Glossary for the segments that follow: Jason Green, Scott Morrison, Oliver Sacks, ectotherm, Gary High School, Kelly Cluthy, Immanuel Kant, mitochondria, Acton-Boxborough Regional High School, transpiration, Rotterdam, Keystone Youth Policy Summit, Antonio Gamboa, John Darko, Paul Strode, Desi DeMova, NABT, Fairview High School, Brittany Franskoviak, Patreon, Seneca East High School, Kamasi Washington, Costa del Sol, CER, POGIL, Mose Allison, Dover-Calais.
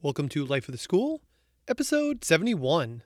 Welcome to Life of the School, episode 71.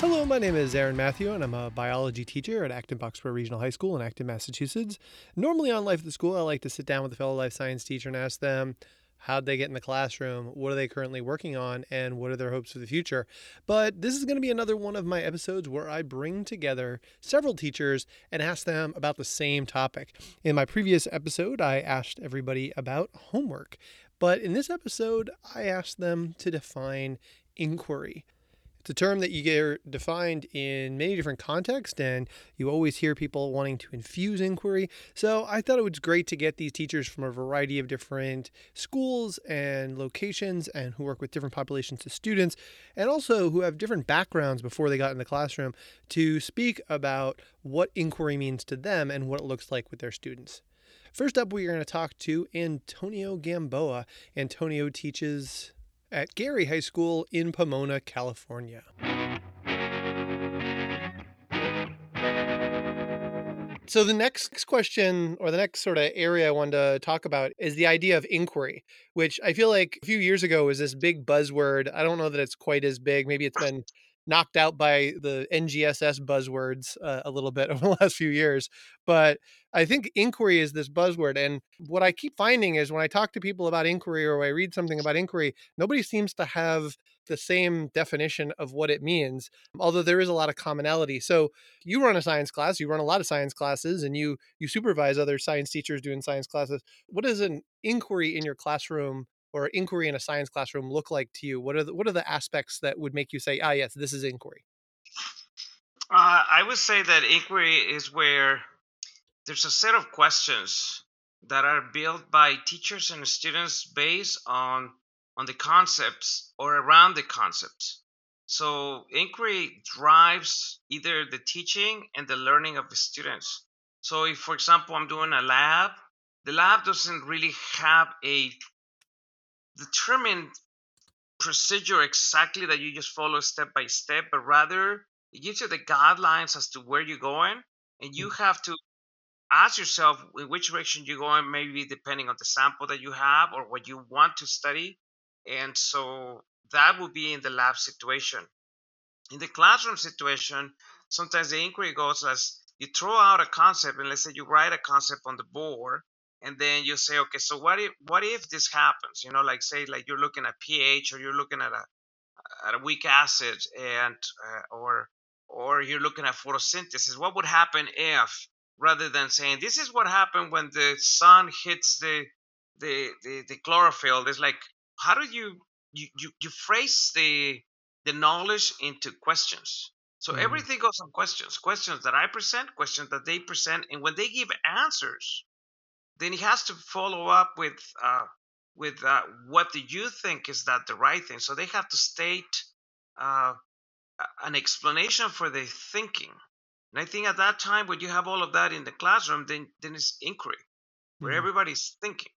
Hello, my name is Aaron Matthew, and I'm a biology teacher at Acton-Boxborough Regional High School in Acton, Massachusetts. Normally on Life of the School, I like to sit down with a fellow life science teacher and ask them, how'd they get in the classroom, what are they currently working on, and what are their hopes for the future? But this is going to be another one of my episodes where I bring together several teachers and ask them about the same topic. In my previous episode, I asked everybody about homework, but in this episode, I asked them to define inquiry. It's a term that you get defined in many different contexts, and you always hear people wanting to infuse inquiry. So I thought it was great to get these teachers from a variety of different schools and locations and who work with different populations of students, and also who have different backgrounds before they got in the classroom, to speak about what inquiry means to them and what it looks like with their students. First up, we are going to talk to Antonio Gamboa. Antonio teaches at Gary High School in Pomona, California. So the next question, or the next sort of area I wanted to talk about, is the idea of inquiry, which I feel like a few years ago was this big buzzword. I don't know that it's quite as big. Maybe it's been knocked out by the NGSS buzzwords a little bit over the last few years. But I think inquiry is this buzzword. And what I keep finding is when I talk to people about inquiry or I read something about inquiry, nobody seems to have the same definition of what it means, although there is a lot of commonality. So you run a science class, you run a lot of science classes, and you supervise other science teachers doing science classes. What does an inquiry in your classroom or inquiry in a science classroom look like to you? What are the aspects that would make you say, ah, yes, this is inquiry? I would say that inquiry is where there's a set of questions that are built by teachers and students based on the concepts or around the concepts. So inquiry drives either the teaching and the learning of the students. So if, for example, I'm doing a lab, the lab doesn't really have a determined procedure exactly that you just follow step by step, but rather it gives you the guidelines as to where you're going, and you have to ask yourself in which direction you're going, maybe depending on the sample that you have or what you want to study. And so that would be in the lab situation. In the classroom situation, sometimes the inquiry goes as you throw out a concept, and let's say you write a concept on the board, and then you say, okay, so what if this happens? You know, like say, like you're looking at pH, or you're looking at a weak acid, and or you're looking at photosynthesis. What would happen if, rather than saying this is what happened when the sun hits the chlorophyll? It's like, how do you phrase the knowledge into questions? So everything goes on questions that I present, questions that they present, and when they give answers, then he has to follow up with what do you think is that the right thing. So they have to state an explanation for their thinking. And I think at that time, when you have all of that in the classroom, then it's inquiry, where everybody's thinking.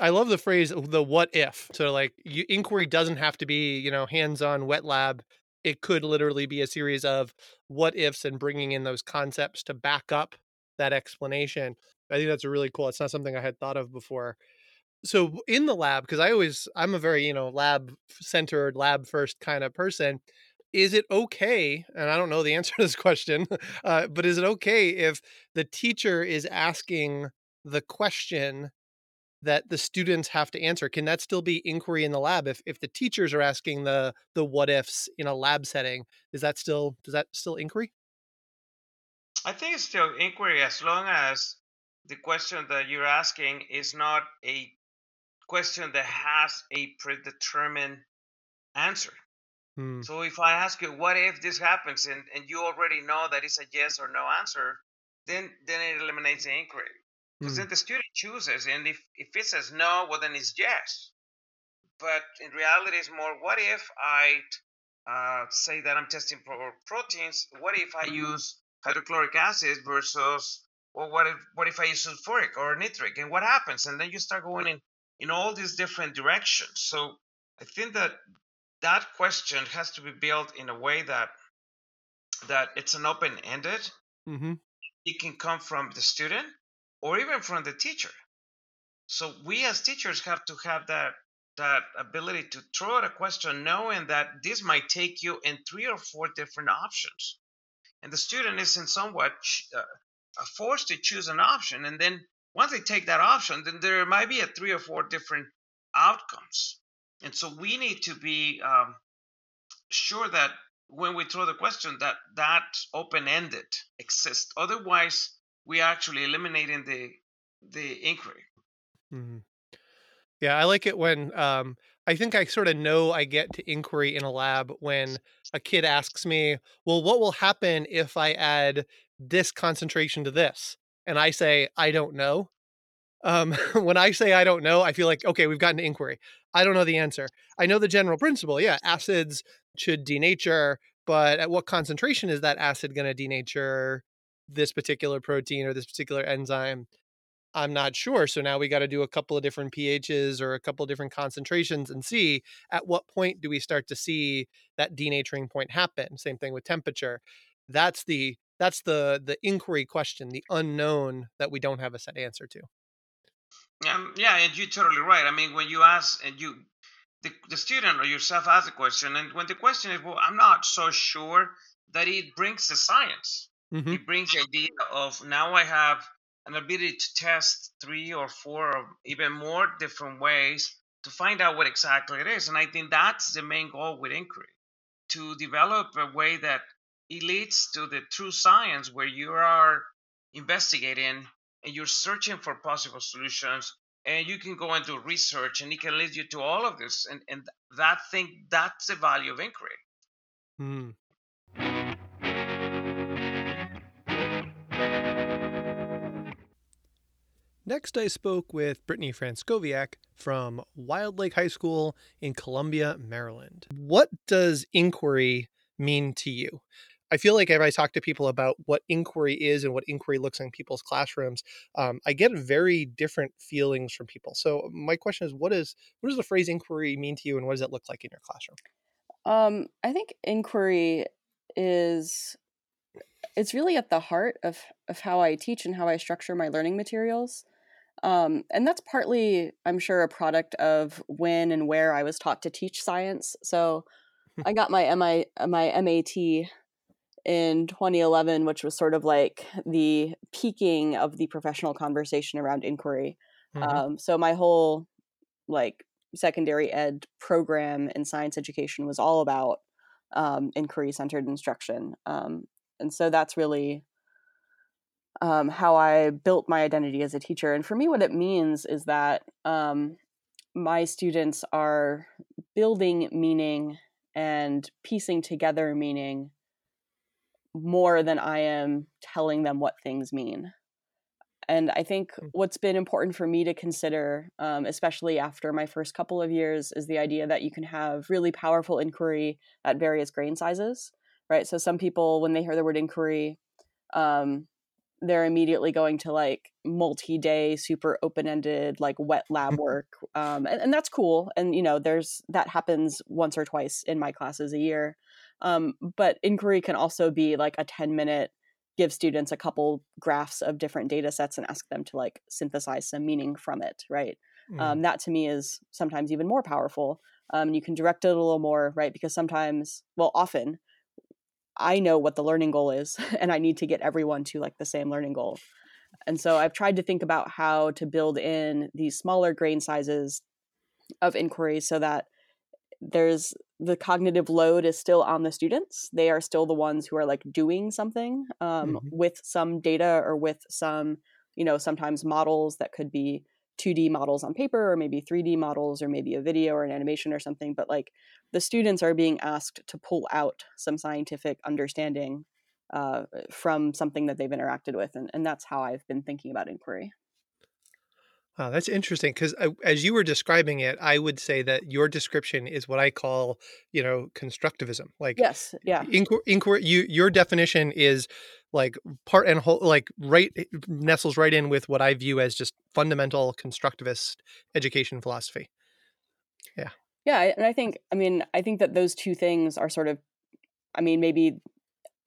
I love the phrase, the what if. So like inquiry doesn't have to be, hands-on wet lab. It could literally be a series of what ifs and bringing in those concepts to back up that explanation. I think that's really cool. It's not something I had thought of before. So in the lab, because I'm a very, lab centered, lab first kind of person. Is it okay? And I don't know the answer to this question, but is it okay if the teacher is asking the question that the students have to answer? Can that still be inquiry in the lab? If the teachers are asking the what ifs in a lab setting, is that still inquiry? I think it's still inquiry as long as the question that you're asking is not a question that has a predetermined answer. So if I ask you, what if this happens, and you already know that it's a yes or no answer, then it eliminates the inquiry. Because then the student chooses, and if it says no, well, then it's yes. But in reality, it's more, what if I say that I'm testing for proteins? What if I use hydrochloric acid versus, well, what if I use sulfuric or nitric, and what happens? And then you start going in, in all these different directions. So I think that that question has to be built in a way that it's an open-ended. Mm-hmm. It can come from the student or even from the teacher. So we as teachers have to have that ability to throw out a question, knowing that this might take you in 3 or 4 different options. And the student is in somewhat forced to choose an option. And then once they take that option, then there might be a 3 or 4 different outcomes. And so we need to be sure that when we throw the question, that open-ended exists. Otherwise, we're actually eliminating the inquiry. Mm-hmm. Yeah, I like it when I think I sort of know I get to inquiry in a lab when a kid asks me, well, what will happen if I add this concentration to this? And I say, I don't know. When I say I don't know, I feel like, okay, we've got an inquiry. I don't know the answer. I know the general principle. Yeah, acids should denature, but at what concentration is that acid going to denature this particular protein or this particular enzyme? I'm not sure. So now we got to do a couple of different pHs or a couple of different concentrations and see at what point do we start to see that denaturing point happen. Same thing with temperature. That's the inquiry question, the unknown that we don't have a set answer to. Yeah, and you're totally right. I mean, when you ask and the student or yourself asks a question, and when the question is, well, I'm not so sure that it brings the science. Mm-hmm. It brings the idea of now I have an ability to test 3 or 4 or even more different ways to find out what exactly it is. And I think that's the main goal with inquiry, to develop a way that it leads to the true science where you are investigating and you're searching for possible solutions, and you can go and do research, and it can lead you to all of this. And that thing, that's the value of inquiry. Mm. Next, I spoke with Brittany Franskoviak from Wilde Lake High School in Columbia, Maryland. What does inquiry mean to you? I feel like if I talk to people about what inquiry is and what inquiry looks like in people's classrooms, I get very different feelings from people. So my question is, what does the phrase inquiry mean to you, and what does it look like in your classroom? I think inquiry is... it's really at the heart of how I teach and how I structure my learning materials. And that's partly, I'm sure, a product of when and where I was taught to teach science. So I got my MAT in 2011, which was sort of like the peaking of the professional conversation around inquiry. Mm-hmm. So my whole like secondary ed program in science education was all about inquiry-centered instruction. And so that's really how I built my identity as a teacher. And for me, what it means is that my students are building meaning and piecing together meaning more than I am telling them what things mean. And I think what's been important for me to consider, especially after my first couple of years, is the idea that you can have really powerful inquiry at various grain sizes. Right. So some people, when they hear the word inquiry, they're immediately going to like multi-day, super open-ended, like wet lab work. And that's cool. And, you know, that happens once or twice in my classes a year. But inquiry can also be like a 10-minute, give students a couple graphs of different data sets and ask them to like synthesize some meaning from it. Right. Mm. That to me is sometimes even more powerful. You can direct it a little more. Right. Because sometimes, well, often, I know what the learning goal is, and I need to get everyone to like the same learning goal. And so I've tried to think about how to build in these smaller grain sizes of inquiry so that there's the cognitive load is still on the students. They are still the ones who are like doing something mm-hmm. with some data or with some, you know, sometimes models that could be 2D models on paper or maybe 3D models or maybe a video or an animation or something. But like the students are being asked to pull out some scientific understanding from something that they've interacted with. And that's how I've been thinking about inquiry. Wow, that's interesting, because as you were describing it, I would say that your description is what I call, you know, constructivism. Like, yes, yeah. Your definition is like part and whole, like right nestles right in with what I view as just fundamental constructivist education philosophy. Yeah. Yeah, and I think that those two things are sort of, maybe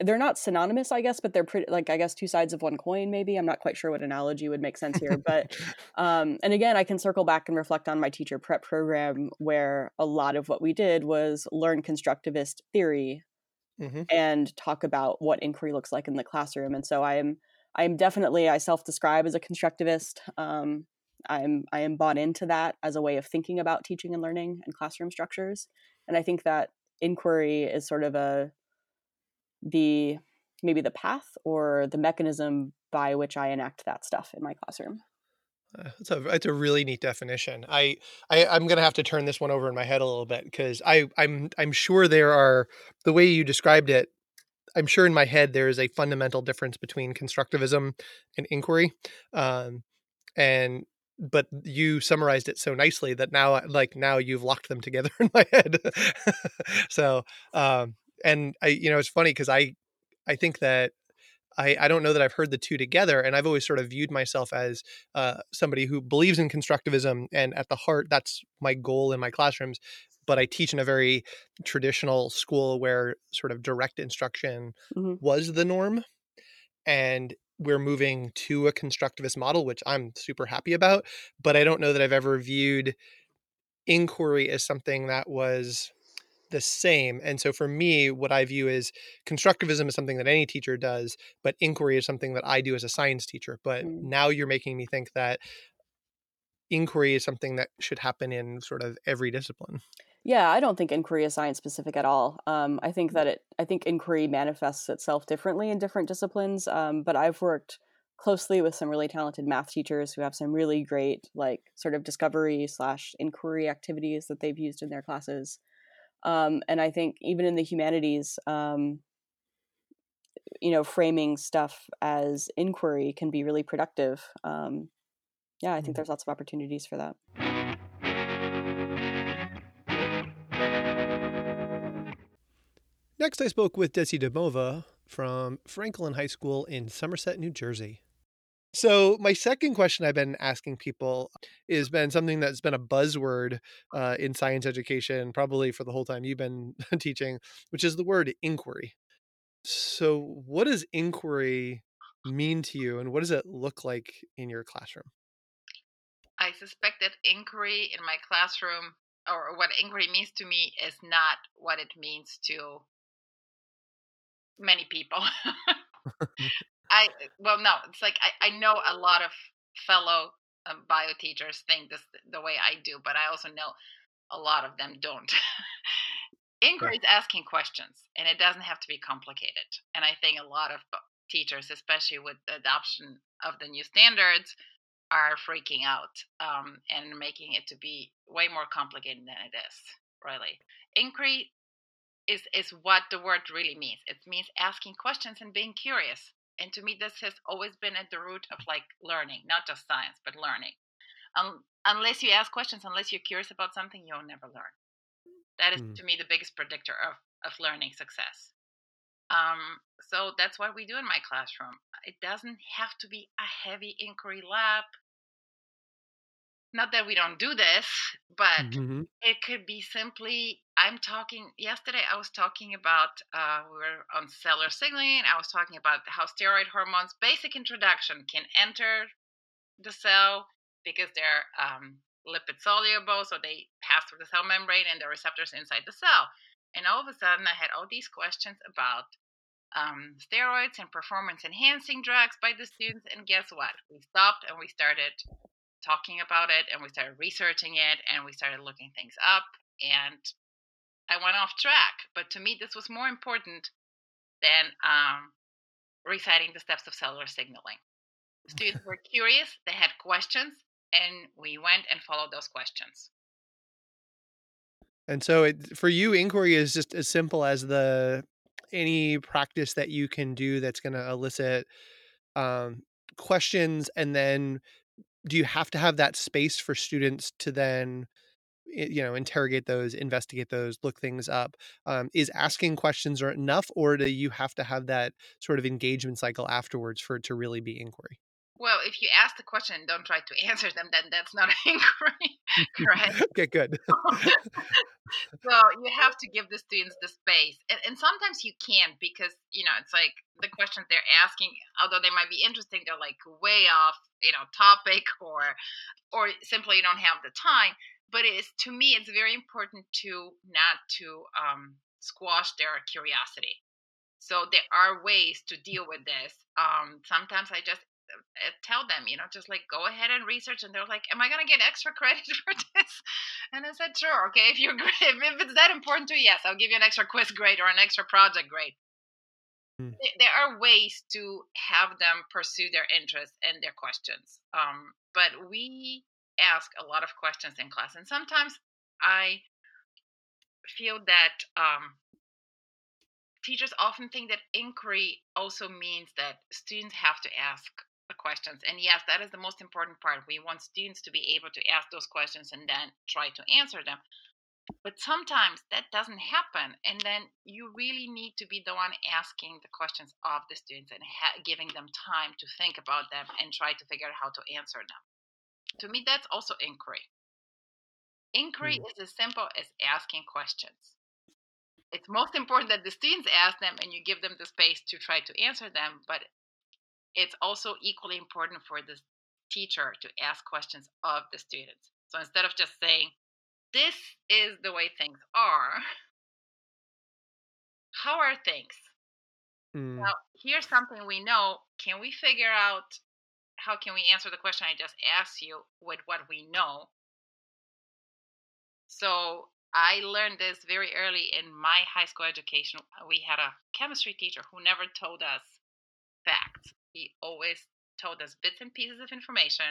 they're not synonymous, I guess, but they're pretty, like, I guess, two sides of one coin, maybe. I'm not quite sure what analogy would make sense here. But, and again, I can circle back and reflect on my teacher prep program, where a lot of what we did was learn constructivist theory mm-hmm. and talk about what inquiry looks like in the classroom. And so I am definitely, I self-describe as a constructivist. I am bought into that as a way of thinking about teaching and learning and classroom structures. And I think that inquiry is sort of the path or the mechanism by which I enact that stuff in my classroom. It's a really neat definition. I'm going to have to turn this one over in my head a little bit, because I'm sure there are, the way you described it, I'm sure in my head there is a fundamental difference between constructivism and inquiry. But you summarized it so nicely that now you've locked them together in my head. And I, you know, it's funny, because I think that I don't know that I've heard the two together, and I've always sort of viewed myself as somebody who believes in constructivism, and at the heart, that's my goal in my classrooms. But I teach in a very traditional school where sort of direct instruction mm-hmm. was the norm, and we're moving to a constructivist model, which I'm super happy about. But I don't know that I've ever viewed inquiry as something that was the same. And so for me, what I view is constructivism is something that any teacher does, but inquiry is something that I do as a science teacher. But now you're making me think that inquiry is something that should happen in sort of every discipline. Yeah, I don't think inquiry is science specific at all. I think inquiry manifests itself differently in different disciplines. But I've worked closely with some really talented math teachers who have some really great, like, sort of discovery/inquiry activities that they've used in their classes. And I think even in the humanities, you know, framing stuff as inquiry can be really productive. I think there's lots of opportunities for that. Next, I spoke with Desi DeMova from Franklin High School in Somerset, New Jersey. So my second question I've been asking people has been something that's been a buzzword in science education, probably for the whole time you've been teaching, which is the word inquiry. So what does inquiry mean to you, and what does it look like in your classroom? I suspect that inquiry in my classroom, or what inquiry means to me, is not what it means to many people. It's like I know a lot of fellow bio teachers think this the way I do, but I also know a lot of them don't. Inquiry is asking questions, and it doesn't have to be complicated. And I think a lot of teachers, especially with the adoption of the new standards, are freaking out and making it to be way more complicated than it is, really. Inquiry is what the word really means. It means asking questions and being curious. And to me, this has always been at the root of, like, learning, not just science, but learning. Unless you ask questions, unless you're curious about something, you'll never learn. That is, to me, the biggest predictor of learning success. So that's what we do in my classroom. It doesn't have to be a heavy inquiry lab. Not that we don't do this, but it could be simply, yesterday I was talking about, we were on cellular signaling. I was talking about how steroid hormones, basic introduction, can enter the cell because they're lipid soluble. So they pass through the cell membrane and the receptors inside the cell. And all of a sudden I had all these questions about steroids and performance enhancing drugs by the students. And guess what? We stopped and we started talking about it, and we started researching it, and we started looking things up, and I went off track. But to me, this was more important than reciting the steps of cellular signaling. Students were curious, they had questions, and we went and followed those questions. And so for you, inquiry is just as simple as any practice that you can do that's going to elicit questions, and then do you have to have that space for students to then, you know, interrogate those, investigate those, look things up? Is asking questions enough, or do you have to have that sort of engagement cycle afterwards for it to really be inquiry? Well, if you ask the question and don't try to answer them, then that's not an inquiry, correct? Okay, good. So you have to give the students the space. And sometimes you can't, because, you know, it's like the questions they're asking, although they might be interesting, they're like way off, you know, topic, or simply you don't have the time. But it is, to me, it's very important to not to squash their curiosity. So there are ways to deal with this. Sometimes I just tell them, you know, just like go ahead and research, and they're like, "Am I gonna get extra credit for this?" And I said, "Sure, okay. If it's that important to you, yes, I'll give you an extra quiz grade or an extra project grade." Mm. There are ways to have them pursue their interests and their questions, but we ask a lot of questions in class, and sometimes I feel that teachers often think that inquiry also means that students have to ask the questions. And yes, that is the most important part. We want students to be able to ask those questions and then try to answer them. But sometimes that doesn't happen. And then you really need to be the one asking the questions of the students and giving them time to think about them and try to figure out how to answer them. To me, that's also inquiry. Inquiry is as simple as asking questions. It's most important that the students ask them and you give them the space to try to answer them, but it's also equally important for the teacher to ask questions of the students. So instead of just saying, this is the way things are, how are things? Mm. Now, here's something we know. Can we figure out how can we answer the question I just asked you with what we know? So I learned this very early in my high school education. We had a chemistry teacher who never told us facts. He always told us bits and pieces of information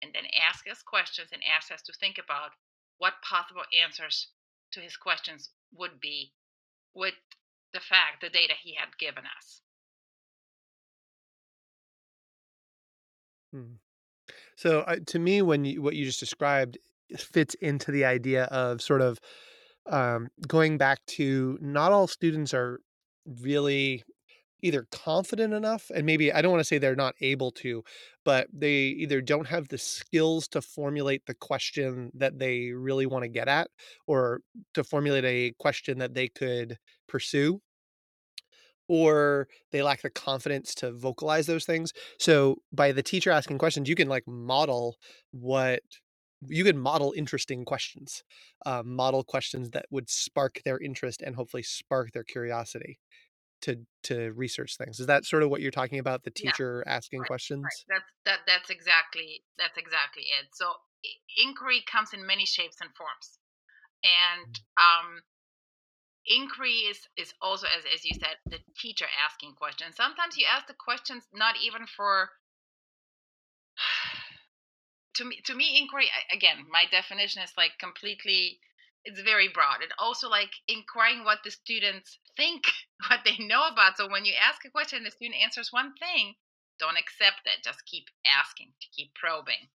and then asked us questions and asked us to think about what possible answers to his questions would be with the fact, the data he had given us. Hmm. So to me, what you just described fits into the idea of sort of going back to not all students are really either confident enough, and maybe I don't want to say they're not able to, but they either don't have the skills to formulate the question that they really want to get at, or to formulate a question that they could pursue, or they lack the confidence to vocalize those things. So by the teacher asking questions, you can like model interesting questions, model questions that would spark their interest and hopefully spark their curiosity to research things. Is that sort of what you're talking about? The teacher asking questions? Right. That's exactly it. So inquiry comes in many shapes and forms. And inquiry is also, as you said, the teacher asking questions. Sometimes you ask the questions not even for... To me, inquiry, again, my definition is like completely, it's very broad. It also like inquiring what the students think, what they know about. So when you ask a question and the student answers one thing, don't accept it. Just keep asking, keep probing.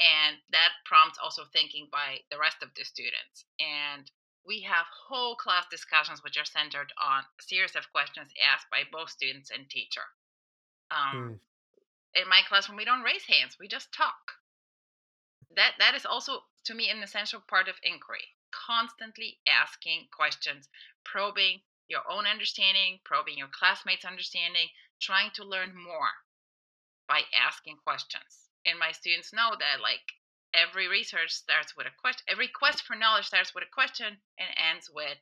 And that prompts also thinking by the rest of the students. And we have whole class discussions which are centered on a series of questions asked by both students and teacher. In my classroom, we don't raise hands. We just talk. That is also, to me, an essential part of inquiry. Constantly asking questions, probing your own understanding, probing your classmates' understanding, trying to learn more by asking questions. And my students know that, like, every research starts with a question. Every quest for knowledge starts with a question and ends with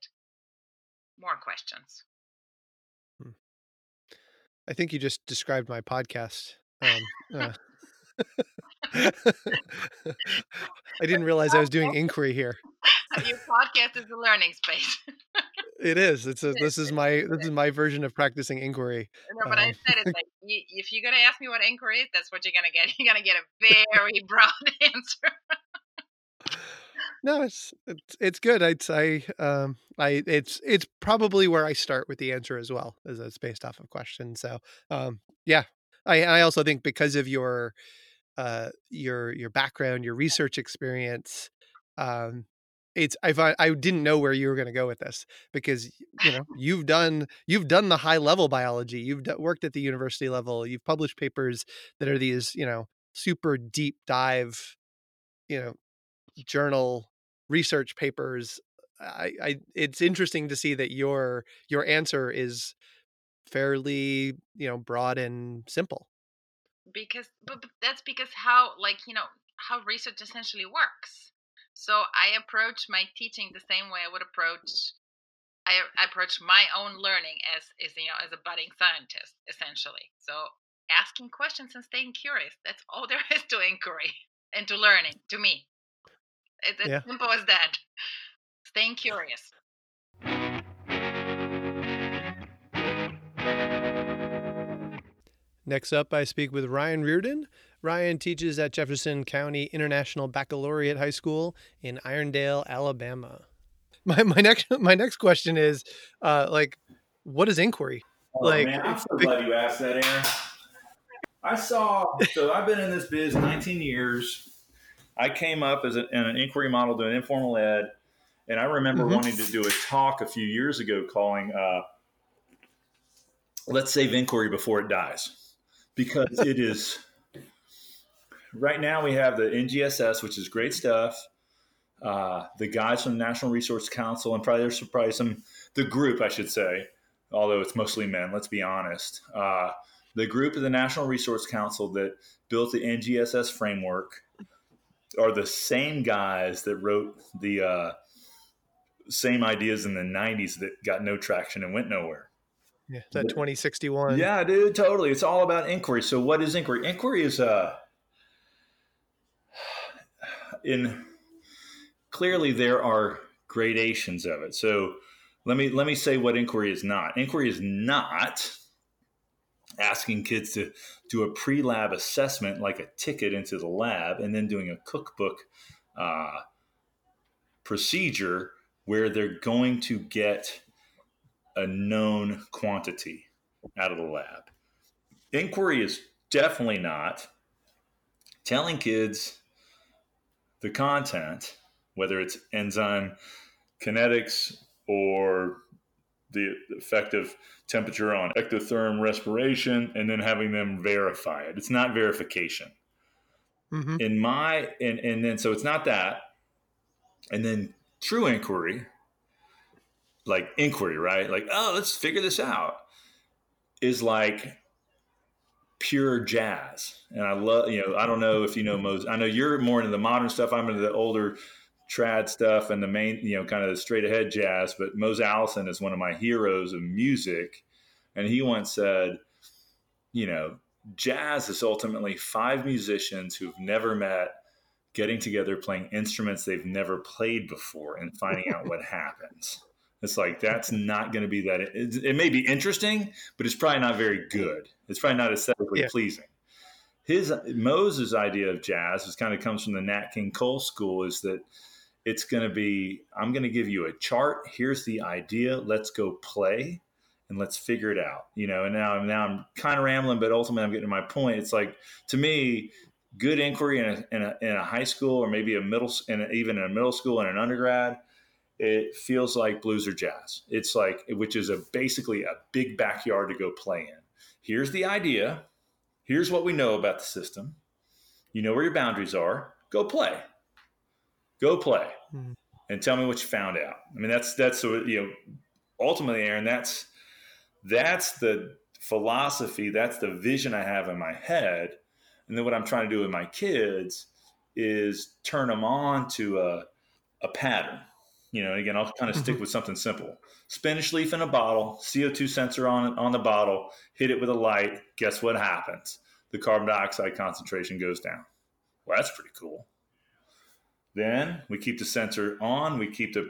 more questions. I think you just described my podcast. I didn't realize I was doing inquiry here. Your podcast is a learning space. It is. This is my version of practicing inquiry. No, but I said it like if you're gonna ask me what inquiry is, that's what you're gonna get. You're gonna get a very broad answer. No, it's good. I'd say it's probably where I start with the answer as well, as it's based off of questions. So I also think because of your your background, your research experience. I didn't know where you were going to go with this, because you've done the high level biology, worked at the university level, you've published papers that are these super deep dive journal research papers. It's interesting to see that your answer is fairly broad and simple, but that's because how research essentially works. So I approach my teaching the same way I would approach my own learning as a budding scientist, essentially. So asking questions and staying curious, that's all there is to inquiry and to learning, to me. It's as simple as that. Staying curious. Next up, I speak with Ryan Reardon. Ryan teaches at Jefferson County International Baccalaureate High School in Irondale, Alabama. My next question is, what is inquiry? I'm so glad you asked that, Aaron. I've been in this biz 19 years. I came up as an inquiry model doing informal ed, and I remember wanting to do a talk a few years ago calling, "Let's Save Inquiry Before It Dies," because it is. Right now we have the NGSS, which is great stuff. The guys from the National Resource Council, and probably there's probably the group, I should say, although it's mostly men, let's be honest. The group of the National Resource Council that built the NGSS framework are the same guys that wrote the same ideas in the 90s that got no traction and went nowhere. Yeah, that 2061. Yeah, dude, totally. It's all about inquiry. So what is inquiry? Inquiry is clearly there are gradations of it. So let me say what inquiry is not. Inquiry is not asking kids to do a pre-lab assessment like a ticket into the lab and then doing a cookbook procedure where they're going to get a known quantity out of the lab. Inquiry is definitely not telling kids the content, whether it's enzyme kinetics or the effect of temperature on ectotherm respiration, and then having them verify it. It's not verification. Mm-hmm. So it's not that. And then true inquiry, like inquiry, right? Like, oh, let's figure this out, is like pure jazz. And I love, I don't know if you know Mose. I know you're more into the modern stuff. I'm into the older trad stuff and the main, kind of the straight ahead jazz. But Mose Allison is one of my heroes of music. And he once said, jazz is ultimately five musicians who've never met getting together, playing instruments they've never played before, and finding out what happens. It's like, that's not going to be that. It may be interesting, but it's probably not very good. It's probably not aesthetically pleasing. Mose's idea of jazz, which kind of comes from the Nat King Cole school, is that it's going to be, I'm going to give you a chart. Here's the idea. Let's go play and let's figure it out. And now I'm kind of rambling, but ultimately I'm getting to my point. It's like, to me, good inquiry in a high school, or maybe even in a middle school and an undergrad, it feels like blues or jazz. It's like, which is basically a big backyard to go play in. Here's the idea. Here's what we know about the system. You know where your boundaries are. Go play. Mm-hmm. And tell me what you found out. I mean, that's ultimately, Aaron, that's the philosophy. That's the vision I have in my head. And then what I'm trying to do with my kids is turn them on to a pattern. Again, I'll kind of stick with something simple. Spinach leaf in a bottle, CO2 sensor on the bottle, hit it with a light. Guess what happens? The carbon dioxide concentration goes down. Well, that's pretty cool. Then we keep the sensor on. We keep the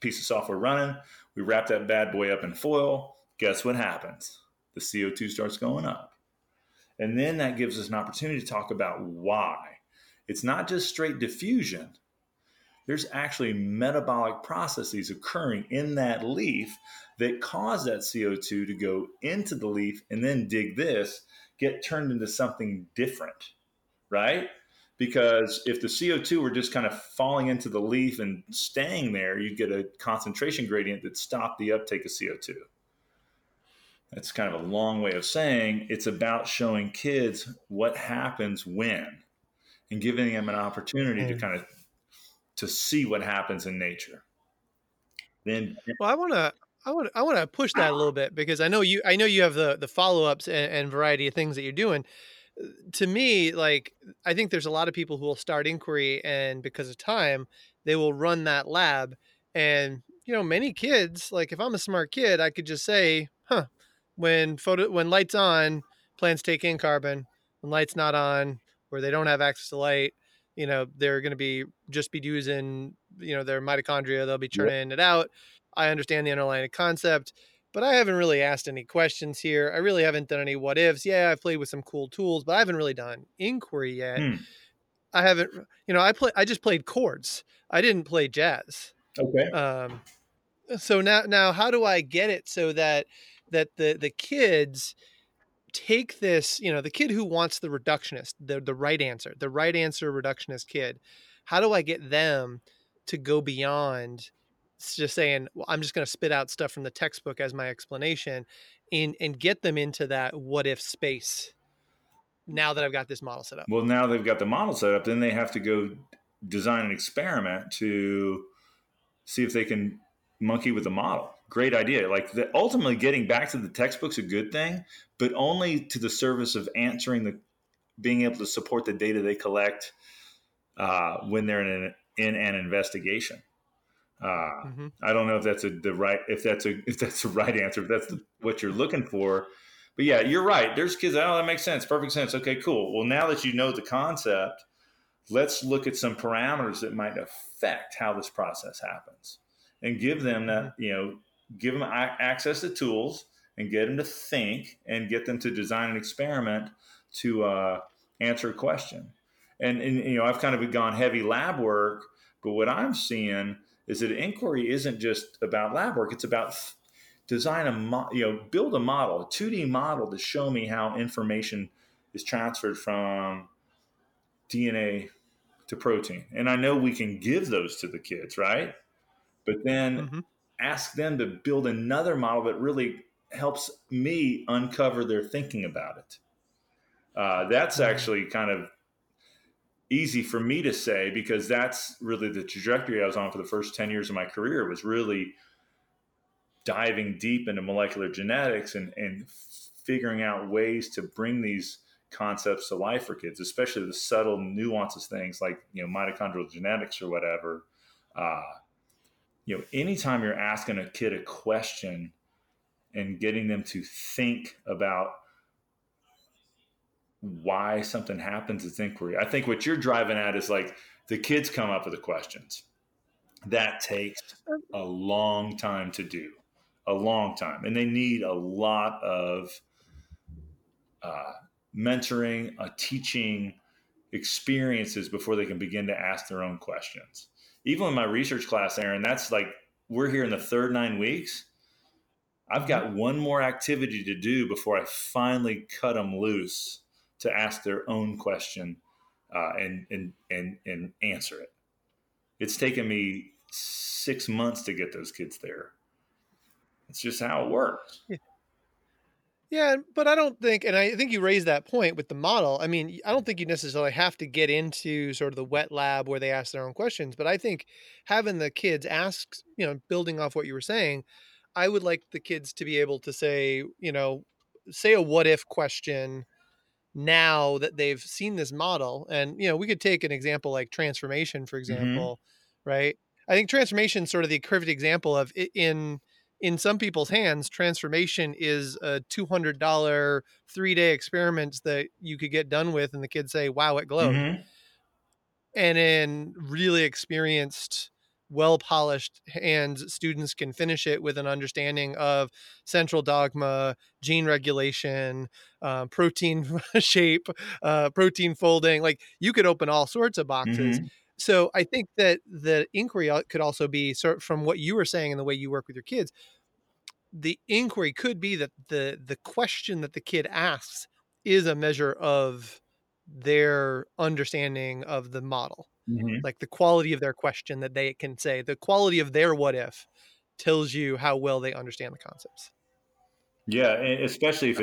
piece of software running. We wrap that bad boy up in foil. Guess what happens? The CO2 starts going up. And then that gives us an opportunity to talk about why. It's not just straight diffusion. There's actually metabolic processes occurring in that leaf that cause that CO2 to go into the leaf and then dig this. get turned into something different, right? Because if the CO2 were just kind of falling into the leaf and staying there, you'd get a concentration gradient that stopped the uptake of CO2. That's kind of a long way of saying it's about showing kids what happens when and giving them an opportunity to kind of to see what happens in nature. Then, well, I want to push that a little bit, because I know you have the follow-ups and variety of things that you're doing. To me, like, I think there's a lot of people who will start inquiry, and because of time, they will run that lab. And, you know, many kids, like, if I'm a smart kid, I could just say, when light's on, plants take in carbon. When light's not on, or they don't have access to light, you know, they're going to be using, you know, their mitochondria. They'll be churning it out. I understand the underlying concept, but I haven't really asked any questions here. I really haven't done any what ifs. Yeah, I've played with some cool tools, but I haven't really done inquiry yet. I haven't, you know, I just played chords. I didn't play jazz. Okay. So now how do I get it so that the kids take this, you know, the kid who wants the reductionist, the right answer reductionist kid, how do I get them to go beyond just saying, well, I'm just going to spit out stuff from the textbook as my explanation and get them into that what if space now that I've got this model set up? Well, now they've got the model set up, then they have to go design an experiment to see if they can monkey with the model. Great idea. Like, ultimately getting back to the textbook's a good thing, but only to the service of answering being able to support the data they collect when they're in an investigation. I don't know if that's the right answer, if that's what you're looking for, but yeah, you're right. There's kids. Oh, that makes sense. Perfect sense. Okay, cool. Well, now that you know the concept, let's look at some parameters that might affect how this process happens, and give them that, you know, give them access to tools and get them to think and get them to design an experiment to answer a question. And, you know, I've kind of gone heavy lab work, but what I'm seeing is that inquiry isn't just about lab work. It's about build a model, a 2D model to show me how information is transferred from DNA to protein. And I know we can give those to the kids, right? But then ask them to build another model that really helps me uncover their thinking about it. That's actually kind of easy for me to say, because that's really the trajectory I was on for the first 10 years of my career, was really diving deep into molecular genetics and figuring out ways to bring these concepts to life for kids, especially the subtle nuances, things like, you know, mitochondrial genetics or whatever. You know, anytime you're asking a kid a question and getting them to think about why something happens, it's inquiry. I think what you're driving at is, like, the kids come up with the questions. That takes a long time to do, a long time. And they need a lot of mentoring, teaching experiences before they can begin to ask their own questions. Even in my research class, Aaron, that's like, we're here in the third 9 weeks. I've got one more activity to do before I finally cut them loose to ask their own question and answer it. It's taken me 6 months to get those kids there. It's just how it works. Yeah, but I don't think, and I think you raised that point with the model. I mean, I don't think you necessarily have to get into sort of the wet lab where they ask their own questions, but I think having the kids ask, you know, building off what you were saying, I would like the kids to be able to say, you know, say a what if question now that they've seen this model. And, you know, we could take an example like transformation, for example, right? I think transformation is sort of the perfect example of it. In some people's hands, transformation is a $200 3-day experiment that you could get done with, and the kids say, wow, it glowed. And in really experienced, well-polished hands, students can finish it with an understanding of central dogma, gene regulation, protein shape, protein folding. Like, you could open all sorts of boxes. So I think that the inquiry could also be, from what you were saying and the way you work with your kids, the inquiry could be that the question that the kid asks is a measure of their understanding of the model. Mm-hmm. Like the quality of their question that they can say, the quality of their what if tells you how well they understand the concepts. Yeah, and especially if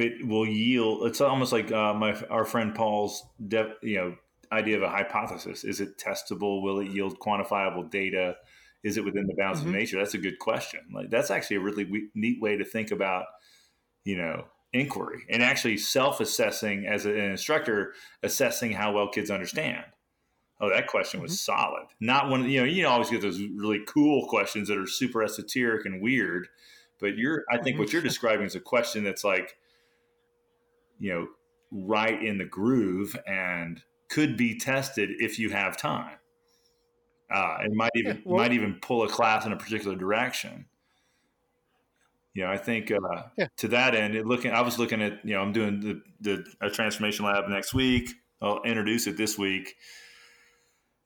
it will yield, it's almost like our friend Paul's idea of a hypothesis. Is it testable? Will it yield quantifiable data? Is it within the bounds of nature? That's a good question. Like that's actually a really neat way to think about, inquiry and actually self-assessing as an instructor, assessing how well kids understand. Oh, that question was solid. Not one, you always get those really cool questions that are super esoteric and weird, but I think what you're describing is a question that's like, right in the groove and could be tested if you have time. It might even pull a class in a particular direction. I think to that end, I was looking at, I'm doing a transformation lab next week. I'll introduce it this week.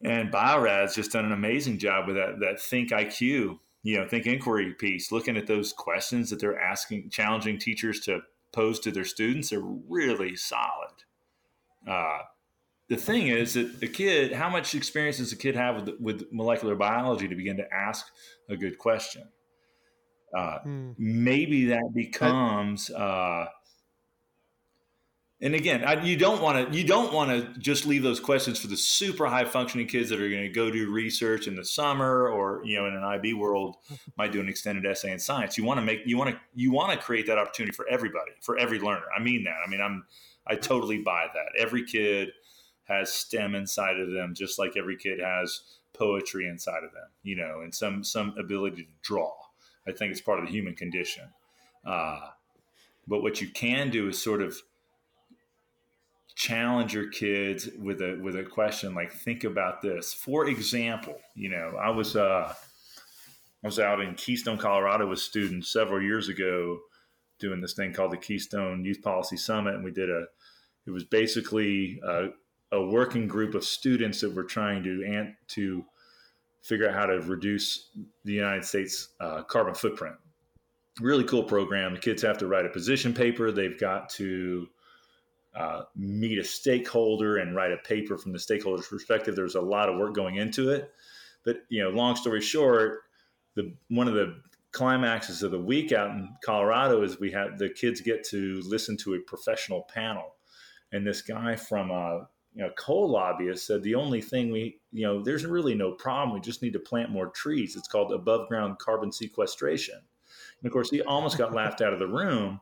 And BioRad's just done an amazing job with that Think IQ, Think Inquiry piece, looking at those questions that they're asking, challenging teachers to pose to their students are really solid. The thing is that how much experience does a kid have with molecular biology to begin to ask a good question? Maybe that becomes, and again, you don't want to just leave those questions for the super high functioning kids that are going to go do research in the summer or, in an IB world might do an extended essay in science. You want to create that opportunity for everybody, for every learner. I mean that. I mean, I totally buy that. Every kid has STEM inside of them, just like every kid has poetry inside of them, and some ability to draw. I think it's part of the human condition. But what you can do is sort of challenge your kids with a question like, think about this. For example, I was out in Keystone, Colorado with students several years ago doing this thing called the Keystone Youth Policy Summit. And it was basically a working group of students that were trying to figure out how to reduce the United States carbon footprint. Really cool program. The kids have to write a position paper. They've got to meet a stakeholder and write a paper from the stakeholder's perspective. There's a lot of work going into it. But, long story short, one of the climaxes of the week out in Colorado is we have the kids get to listen to a professional panel. And this guy from coal lobbyists said the only thing there's really no problem. We just need to plant more trees. It's called above ground carbon sequestration. And of course, he almost got laughed out of the room.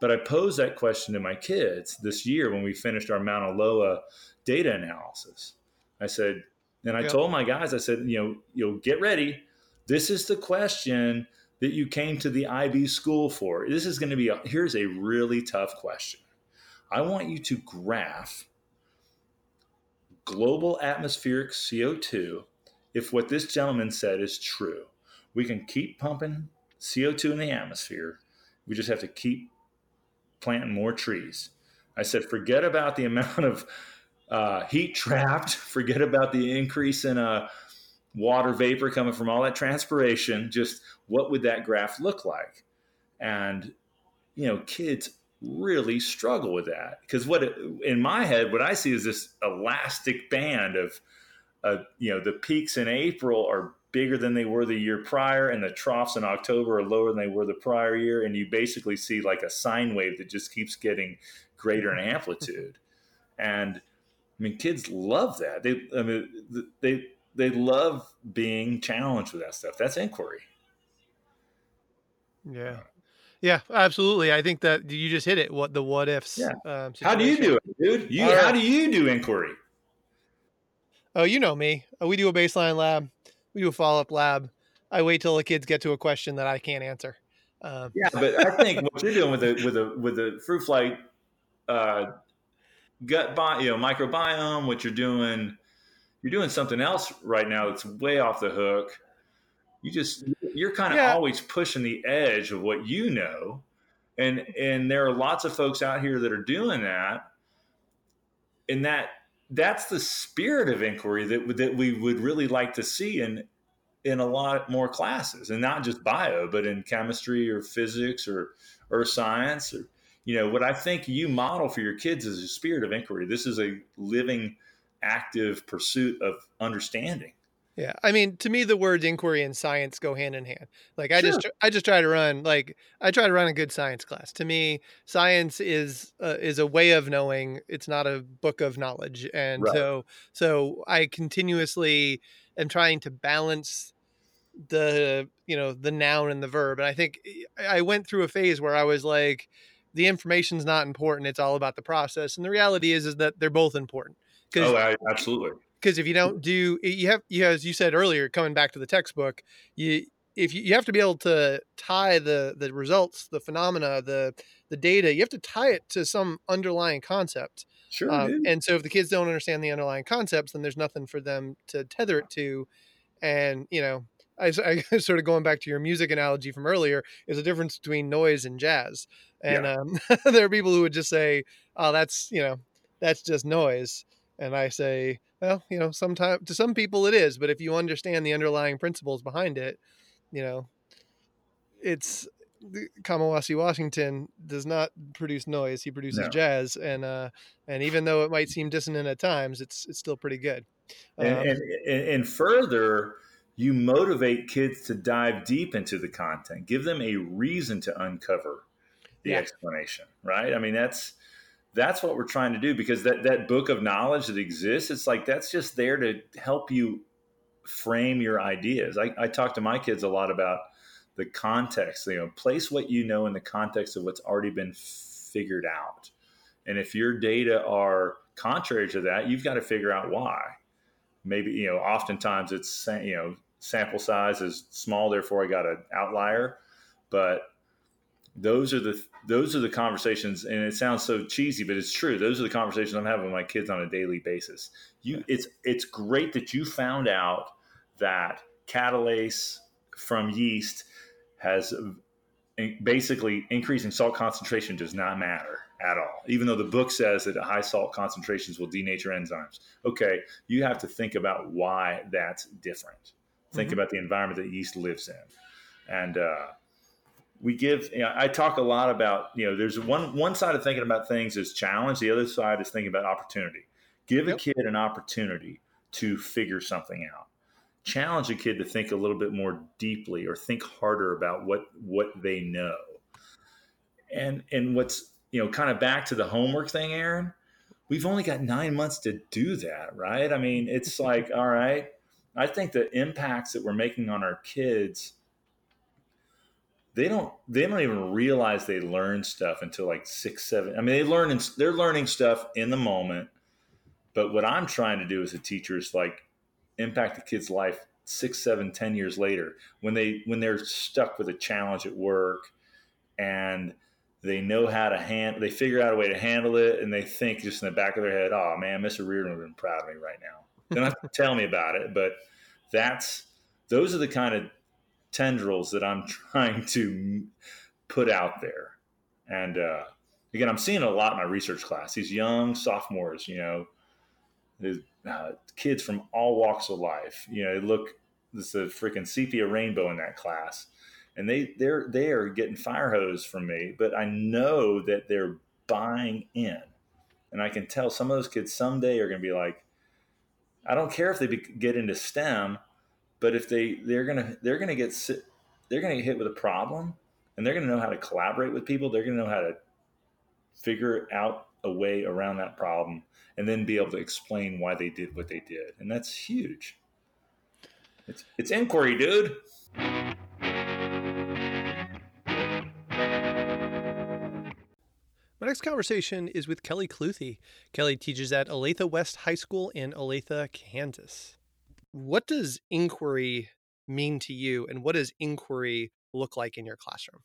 But I posed that question to my kids this year when we finished our Mauna Loa data analysis. I said, and I told my guys, I said, you'll get ready. This is the question that you came to the IB school for. This is going to be here's a really tough question. I want you to graph global atmospheric CO2, if what this gentleman said is true. We can keep pumping CO2 in the atmosphere. We just have to keep planting more trees. I said, forget about the amount of heat trapped. Forget about the increase in water vapor coming from all that transpiration. Just what would that graph look like? And, kids really struggle with that, because in my head, what I see is this elastic band of, the peaks in April are bigger than they were the year prior, and the troughs in October are lower than they were the prior year. And you basically see like a sine wave that just keeps getting greater in amplitude. And I mean, kids love that. They love being challenged with that stuff. That's inquiry. Yeah. Yeah, absolutely. I think that you just hit it. What ifs? Yeah. How do you do it, dude? How do you do inquiry? Oh, you know me. We do a baseline lab. We do a follow-up lab. I wait till the kids get to a question that I can't answer. Yeah, but I think what you're doing with the fruit fly gut microbiome, what you're doing something else right now that's way off the hook. You're kind of always pushing the edge of what you know. And there are lots of folks out here that are doing that. And that's the spirit of inquiry that we would really like to see. And in a lot more classes, and not just bio, but in chemistry or physics or science, or, you know, what I think you model for your kids is a spirit of inquiry. This is a living, active pursuit of understanding. Yeah. I mean, to me, the words inquiry and science go hand in hand. Like I try to run a good science class. To me, science is a way of knowing. It's not a book of knowledge. And right. So I continuously am trying to balance the, you know, the noun and the verb. And I think I went through a phase where I was like, the information's not important. It's all about the process. And the reality is that they're both important. Oh, absolutely. Because if you don't do, as you said earlier, coming back to the textbook, you have to be able to tie the results, the phenomena, the data, you have to tie it to some underlying concept. Sure. And so if the kids don't understand the underlying concepts, then there's nothing for them to tether it to. And, you know, I sort of going back to your music analogy from earlier, is a difference between noise and jazz. And yeah. There are people who would just say, oh, that's just noise. And I say, well, you know, sometimes to some people it is, but if you understand the underlying principles behind it, you know, it's Kamasi Washington does not produce noise. He produces jazz. And even though it might seem dissonant at times, it's still pretty good. And further, you motivate kids to dive deep into the content, give them a reason to uncover the explanation, right? I mean, that's what we're trying to do, because that book of knowledge that exists, it's like, that's just there to help you frame your ideas. I talk to my kids a lot about the context, you know, place what you know in the context of what's already been figured out. And if your data are contrary to that, you've got to figure out why. Maybe, you know, oftentimes it's, you know, sample size is small, therefore I got an outlier, but those are the conversations, and it sounds so cheesy, but it's true. Those are the conversations I'm having with my kids on a daily basis. It's great that you found out that catalase from yeast has basically increasing salt concentration does not matter at all, even though the book says that high salt concentrations will denature enzymes. Okay, you have to think about why that's different. Think about the environment that yeast lives in, and we give, you know, I talk a lot about, you know, there's one side of thinking about things is challenge. The other side is thinking about opportunity. Give a kid an opportunity to figure something out. Challenge a kid to think a little bit more deeply or think harder about what they know. And what's, you know, kind of back to the homework thing, Aaron, we've only got 9 months to do that, right? I mean, it's like, all right, I think the impacts that we're making on our kids, they don't even realize they learn stuff until like 6, 7. I mean, they're learning stuff in the moment, but what I'm trying to do as a teacher is like impact the kid's life 6, 7, 10 years later when they're stuck with a challenge at work and they know how to they figure out a way to handle it. And they think just in the back of their head, oh man, Mr. Reardon would have been proud of me right now. They don't have to tell me about it, but those are the kind of tendrils that I'm trying to put out there. And again, I'm seeing a lot in my research class, these young sophomores, you know, kids from all walks of life, you know, there's a freaking sepia rainbow in that class, and they're getting fire hose from me, but I know that they're buying in, and I can tell some of those kids someday are going to be like, I don't care if they get into STEM, but if they're gonna get hit with a problem, and they're gonna know how to collaborate with people, they're gonna know how to figure out a way around that problem, and then be able to explain why they did what they did, and that's huge. It's inquiry, dude. My next conversation is with Kelly Cluthy. Kelly teaches at Olathe West High School in Olathe, Kansas. What does inquiry mean to you, and what does inquiry look like in your classroom?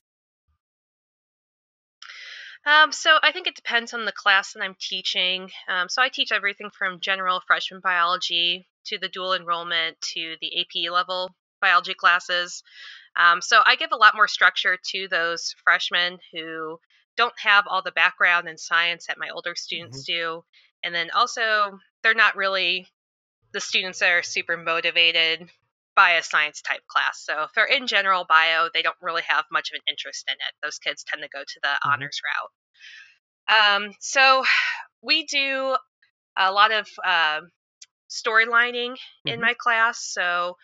So I think it depends on the class that I'm teaching. So I teach everything from general freshman biology to the dual enrollment to the AP level biology classes. So I give a lot more structure to those freshmen who don't have all the background in science that my older students do. And then also they're not really the students that are super motivated bio-science type class. So if they're in general bio, they don't really have much of an interest in it. Those kids tend to go to the honors route. So we do a lot of storylining in my class. So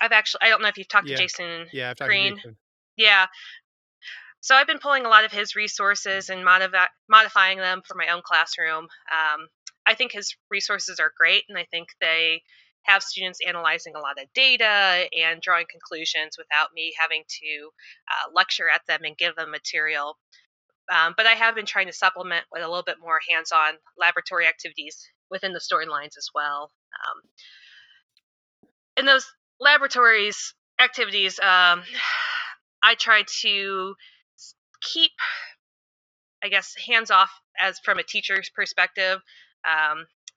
I've actually, I don't know if you've talked to Jason Green. So I've been pulling a lot of his resources and modifying them for my own classroom. I think his resources are great, and I think they have students analyzing a lot of data and drawing conclusions without me having to lecture at them and give them material. But I have been trying to supplement with a little bit more hands-on laboratory activities within the storylines as well. In those laboratories activities, I try to keep, I guess, hands off as from a teacher's perspective.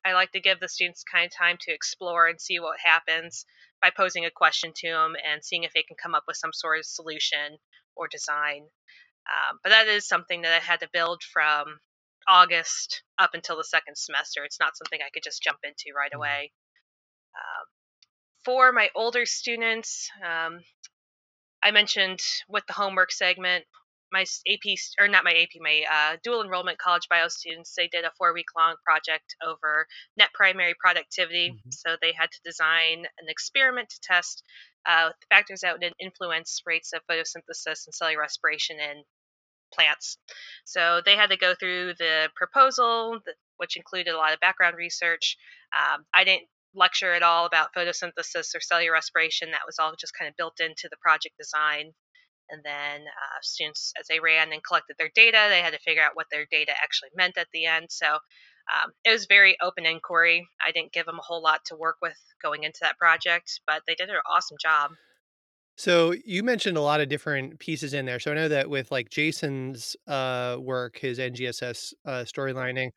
I like to give the students kind of time to explore and see what happens by posing a question to them and seeing if they can come up with some sort of solution or design. But that is something that I had to build from August up until the second semester. It's not something I could just jump into right away. For my older students, I mentioned with the homework segment, my dual enrollment college bio students, they did a 4-week-long project over net primary productivity. So they had to design an experiment to test the factors that would influence rates of photosynthesis and cellular respiration in plants. So they had to go through the proposal, which included a lot of background research. I didn't lecture at all about photosynthesis or cellular respiration. That was all just kind of built into the project design. And then students, as they ran and collected their data, they had to figure out what their data actually meant at the end. So it was very open inquiry. I didn't give them a whole lot to work with going into that project, but they did an awesome job. So you mentioned a lot of different pieces in there. So I know that with like Jason's work, his NGSS storylining,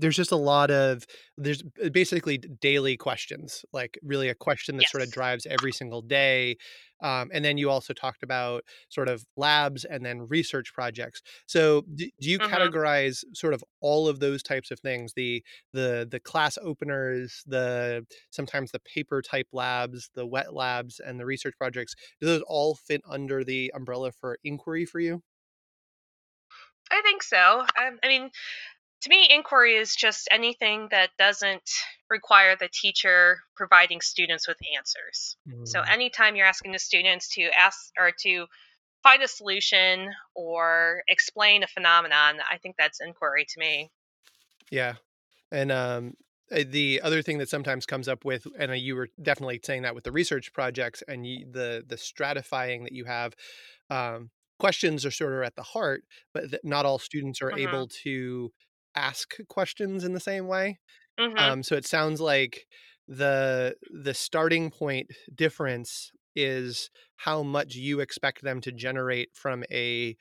there's just a lot of, there's basically daily questions, like really a question that sort of drives every single day. And then you also talked about sort of labs and then research projects. So do you categorize sort of all of those types of things, the class openers, the sometimes the paper type labs, the wet labs, and the research projects? Do those all fit under the umbrella for inquiry for you? I think so. I mean, to me, inquiry is just anything that doesn't require the teacher providing students with answers. So anytime you're asking the students to ask or to find a solution or explain a phenomenon, I think that's inquiry to me. Yeah. And the other thing that sometimes comes up with, and you were definitely saying that with the research projects and the stratifying that you have, questions are sort of at the heart, but not all students are able to ask questions in the same way. So it sounds like the starting point difference is how much you expect them to generate from a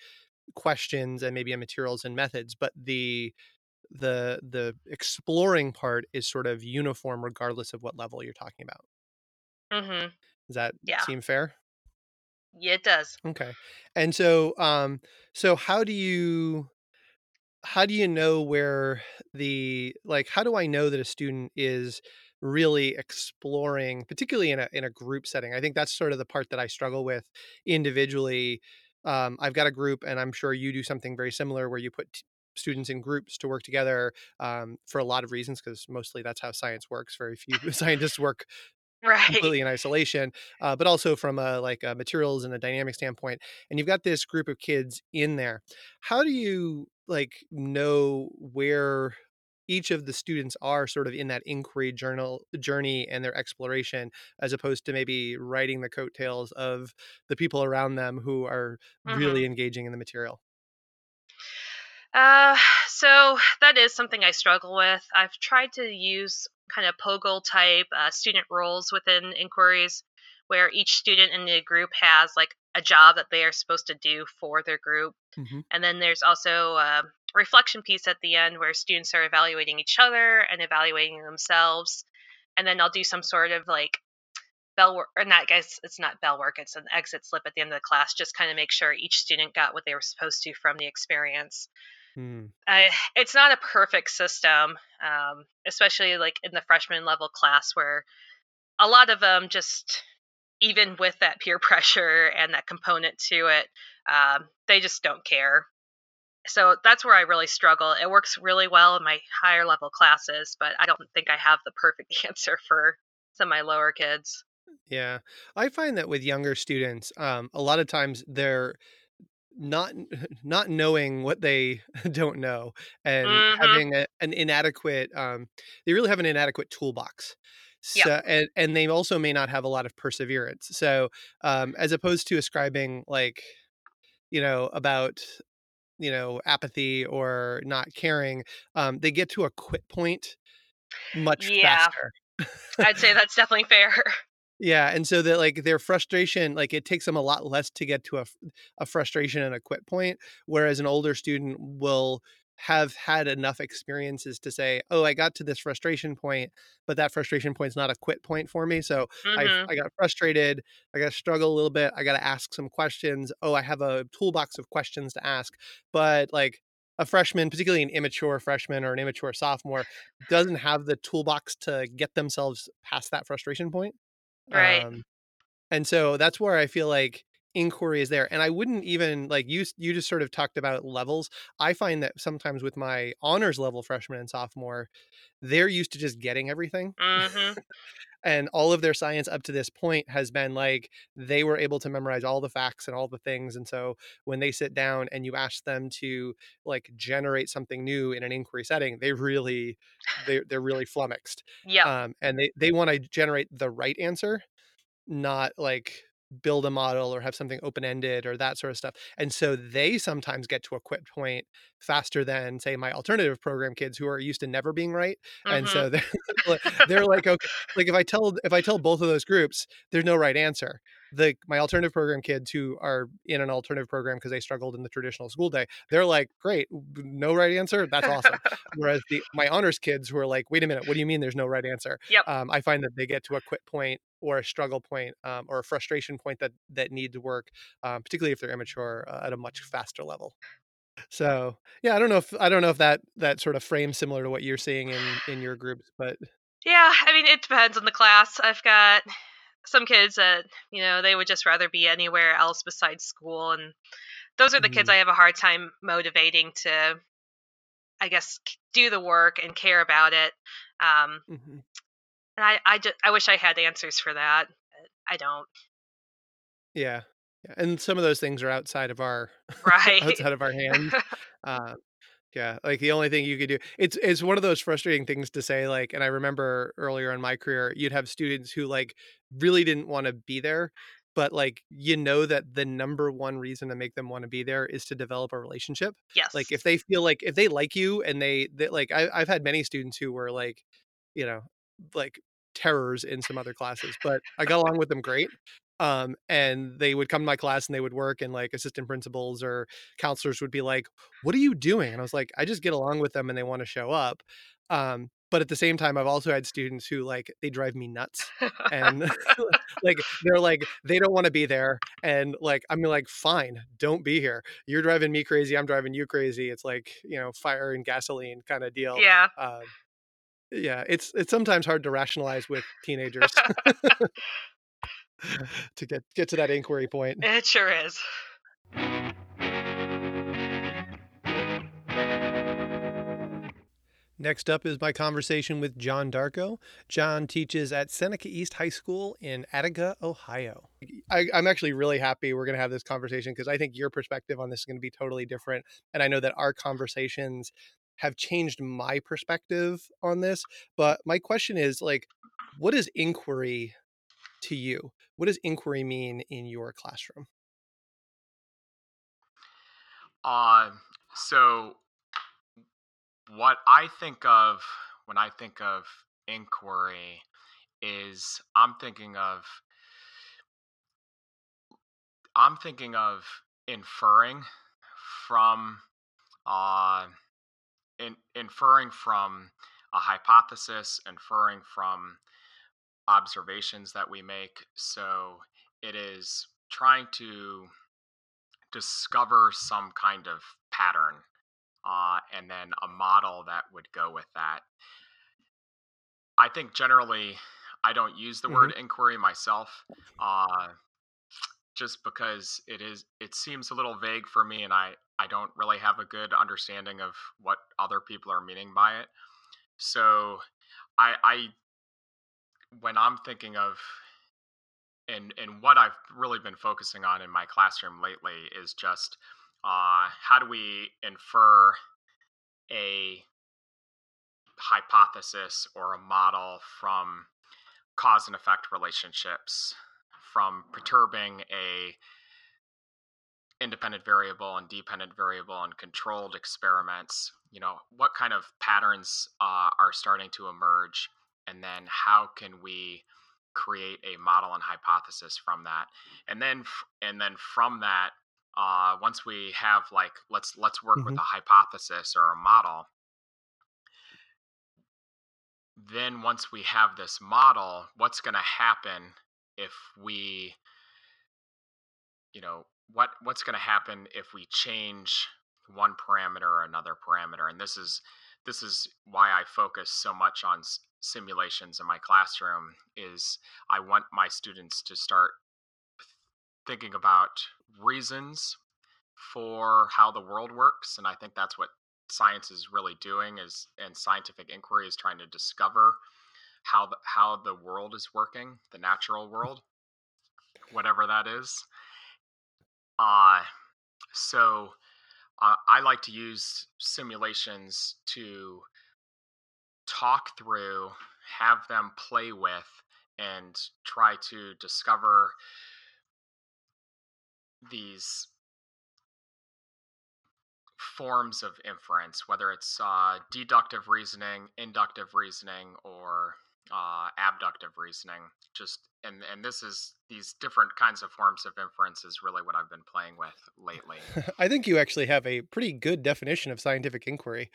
questions and maybe a materials and methods, but the exploring part is sort of uniform regardless of what level you're talking about. Does that seem fair? Yeah, it does. Okay. And so so how do you know where how do I know that a student is really exploring, particularly in a group setting? I think that's sort of the part that I struggle with individually. I've got a group, and I'm sure you do something very similar where you put students in groups to work together for a lot of reasons, because mostly that's how science works. Very few scientists work completely in isolation, but also from a materials and a dynamic standpoint. And you've got this group of kids in there. How do you know where each of the students are sort of in that inquiry journey and their exploration, as opposed to maybe riding the coattails of the people around them who are really engaging in the material? So that is something I struggle with. I've tried to use kind of POGIL type student roles within inquiries, where each student in the group has like a job that they are supposed to do for their group. And then there's also a reflection piece at the end where students are evaluating each other and evaluating themselves. And then I'll do some sort of like bell work, or not, I guess it's not bell work, it's an exit slip at the end of the class, just kind of make sure each student got what they were supposed to from the experience. It's not a perfect system, especially like in the freshman level class, where a lot of them just even with that peer pressure and that component to it, they just don't care. So that's where I really struggle. It works really well in my higher level classes, but I don't think I have the perfect answer for some of my lower kids. Yeah. I find that with younger students, a lot of times they're not knowing what they don't know and having an inadequate, they really have an inadequate toolbox. So, yeah. And they also may not have a lot of perseverance. So as opposed to ascribing like, about, apathy or not caring, they get to a quit point much faster. I'd say that's definitely fair. Yeah. And so that like their frustration, like it takes them a lot less to get to a frustration and a quit point. Whereas an older student will have had enough experiences to say, oh, I got to this frustration point, but that frustration point's not a quit point for me. So I got frustrated. I got to struggle a little bit. I got to ask some questions. Oh, I have a toolbox of questions to ask. But like a freshman, particularly an immature freshman or an immature sophomore, doesn't have the toolbox to get themselves past that frustration point. Right. And so that's where I feel like inquiry is there. And I wouldn't even like you just sort of talked about levels. I find that sometimes with my honors level freshman and sophomore, they're used to just getting everything. And all of their science up to this point has been like, they were able to memorize all the facts and all the things. And so when they sit down and you ask them to like generate something new in an inquiry setting, they're really flummoxed. Yeah. And they want to generate the right answer, not like build a model or have something open-ended or that sort of stuff. And so they sometimes get to a quit point faster than say my alternative program kids who are used to never being right. And so they're like, okay, like if I tell both of those groups, there's no right answer. My alternative program kids who are in an alternative program because they struggled in the traditional school day, they're like, great, no right answer. That's awesome. Whereas my honors kids who are like, wait a minute, what do you mean there's no right answer? Yep. I find that they get to a quit point or a struggle point or a frustration point that need to work, particularly if they're immature at a much faster level. So yeah, I don't know if that sort of frames similar to what you're seeing in your groups, but. Yeah, I mean, it depends on the class. I've got some kids that, they would just rather be anywhere else besides school. And those are the kids I have a hard time motivating to, I guess, do the work and care about it. And I wish I had answers for that. I don't. Yeah. And some of those things are outside of our, outside of our hands. Yeah, like the only thing you could do, it's one of those frustrating things to say, like, and I remember earlier in my career, you'd have students who like really didn't want to be there, but like, that the number one reason to make them want to be there is to develop a relationship. Yes. Like if they feel like, if they like you and they like, I've had many students who were like, like terrors in some other classes, but I got along with them great. And they would come to my class and they would work and like assistant principals or counselors would be like, what are you doing? And I was like, I just get along with them and they want to show up. But at the same time, I've also had students who like, they drive me nuts and like, they're like, they don't want to be there. And like, I'm like, fine, don't be here. You're driving me crazy. I'm driving you crazy. It's like, fire and gasoline kind of deal. Yeah. Yeah. It's sometimes hard to rationalize with teenagers. To get to that inquiry point. It sure is. Next up is my conversation with John Darko. John teaches at Seneca East High School in Attica, Ohio. I'm actually really happy we're going to have this conversation because I think your perspective on this is going to be totally different. And I know that our conversations have changed my perspective on this. But my question is, like, what is inquiry to you? What does inquiry mean in your classroom? So what I think of when I think of inquiry is I'm thinking of inferring from a hypothesis, inferring from observations that we make. So it is trying to discover some kind of pattern and then a model that would go with that. I think generally I don't use the word inquiry myself, just because it seems a little vague for me, and I don't really have a good understanding of what other people are meaning by it. So I when I'm thinking of, and what I've really been focusing on in my classroom lately is just how do we infer a hypothesis or a model from cause and effect relationships, from perturbing a independent variable and dependent variable and controlled experiments. You know, what kind of patterns are starting to emerge, and then how can we create a model and hypothesis from that? And then from that, once we have, like, let's work with a hypothesis or a model. Then once we have this model, what's going to happen if we, you know, what's going to happen if we change one parameter or another parameter? And this is why I focus so much on simulations in my classroom, is I want my students to start thinking about reasons for how the world works. And I think that's what science is really doing, is, and scientific inquiry is trying to discover how the world is working, the natural world, whatever that is. So I like to use simulations to talk through, have them play with, and try to discover these forms of inference, whether it's deductive reasoning, inductive reasoning, or abductive reasoning. And this is, these different kinds of forms of inference is really what I've been playing with lately. I think you actually have a pretty good definition of scientific inquiry,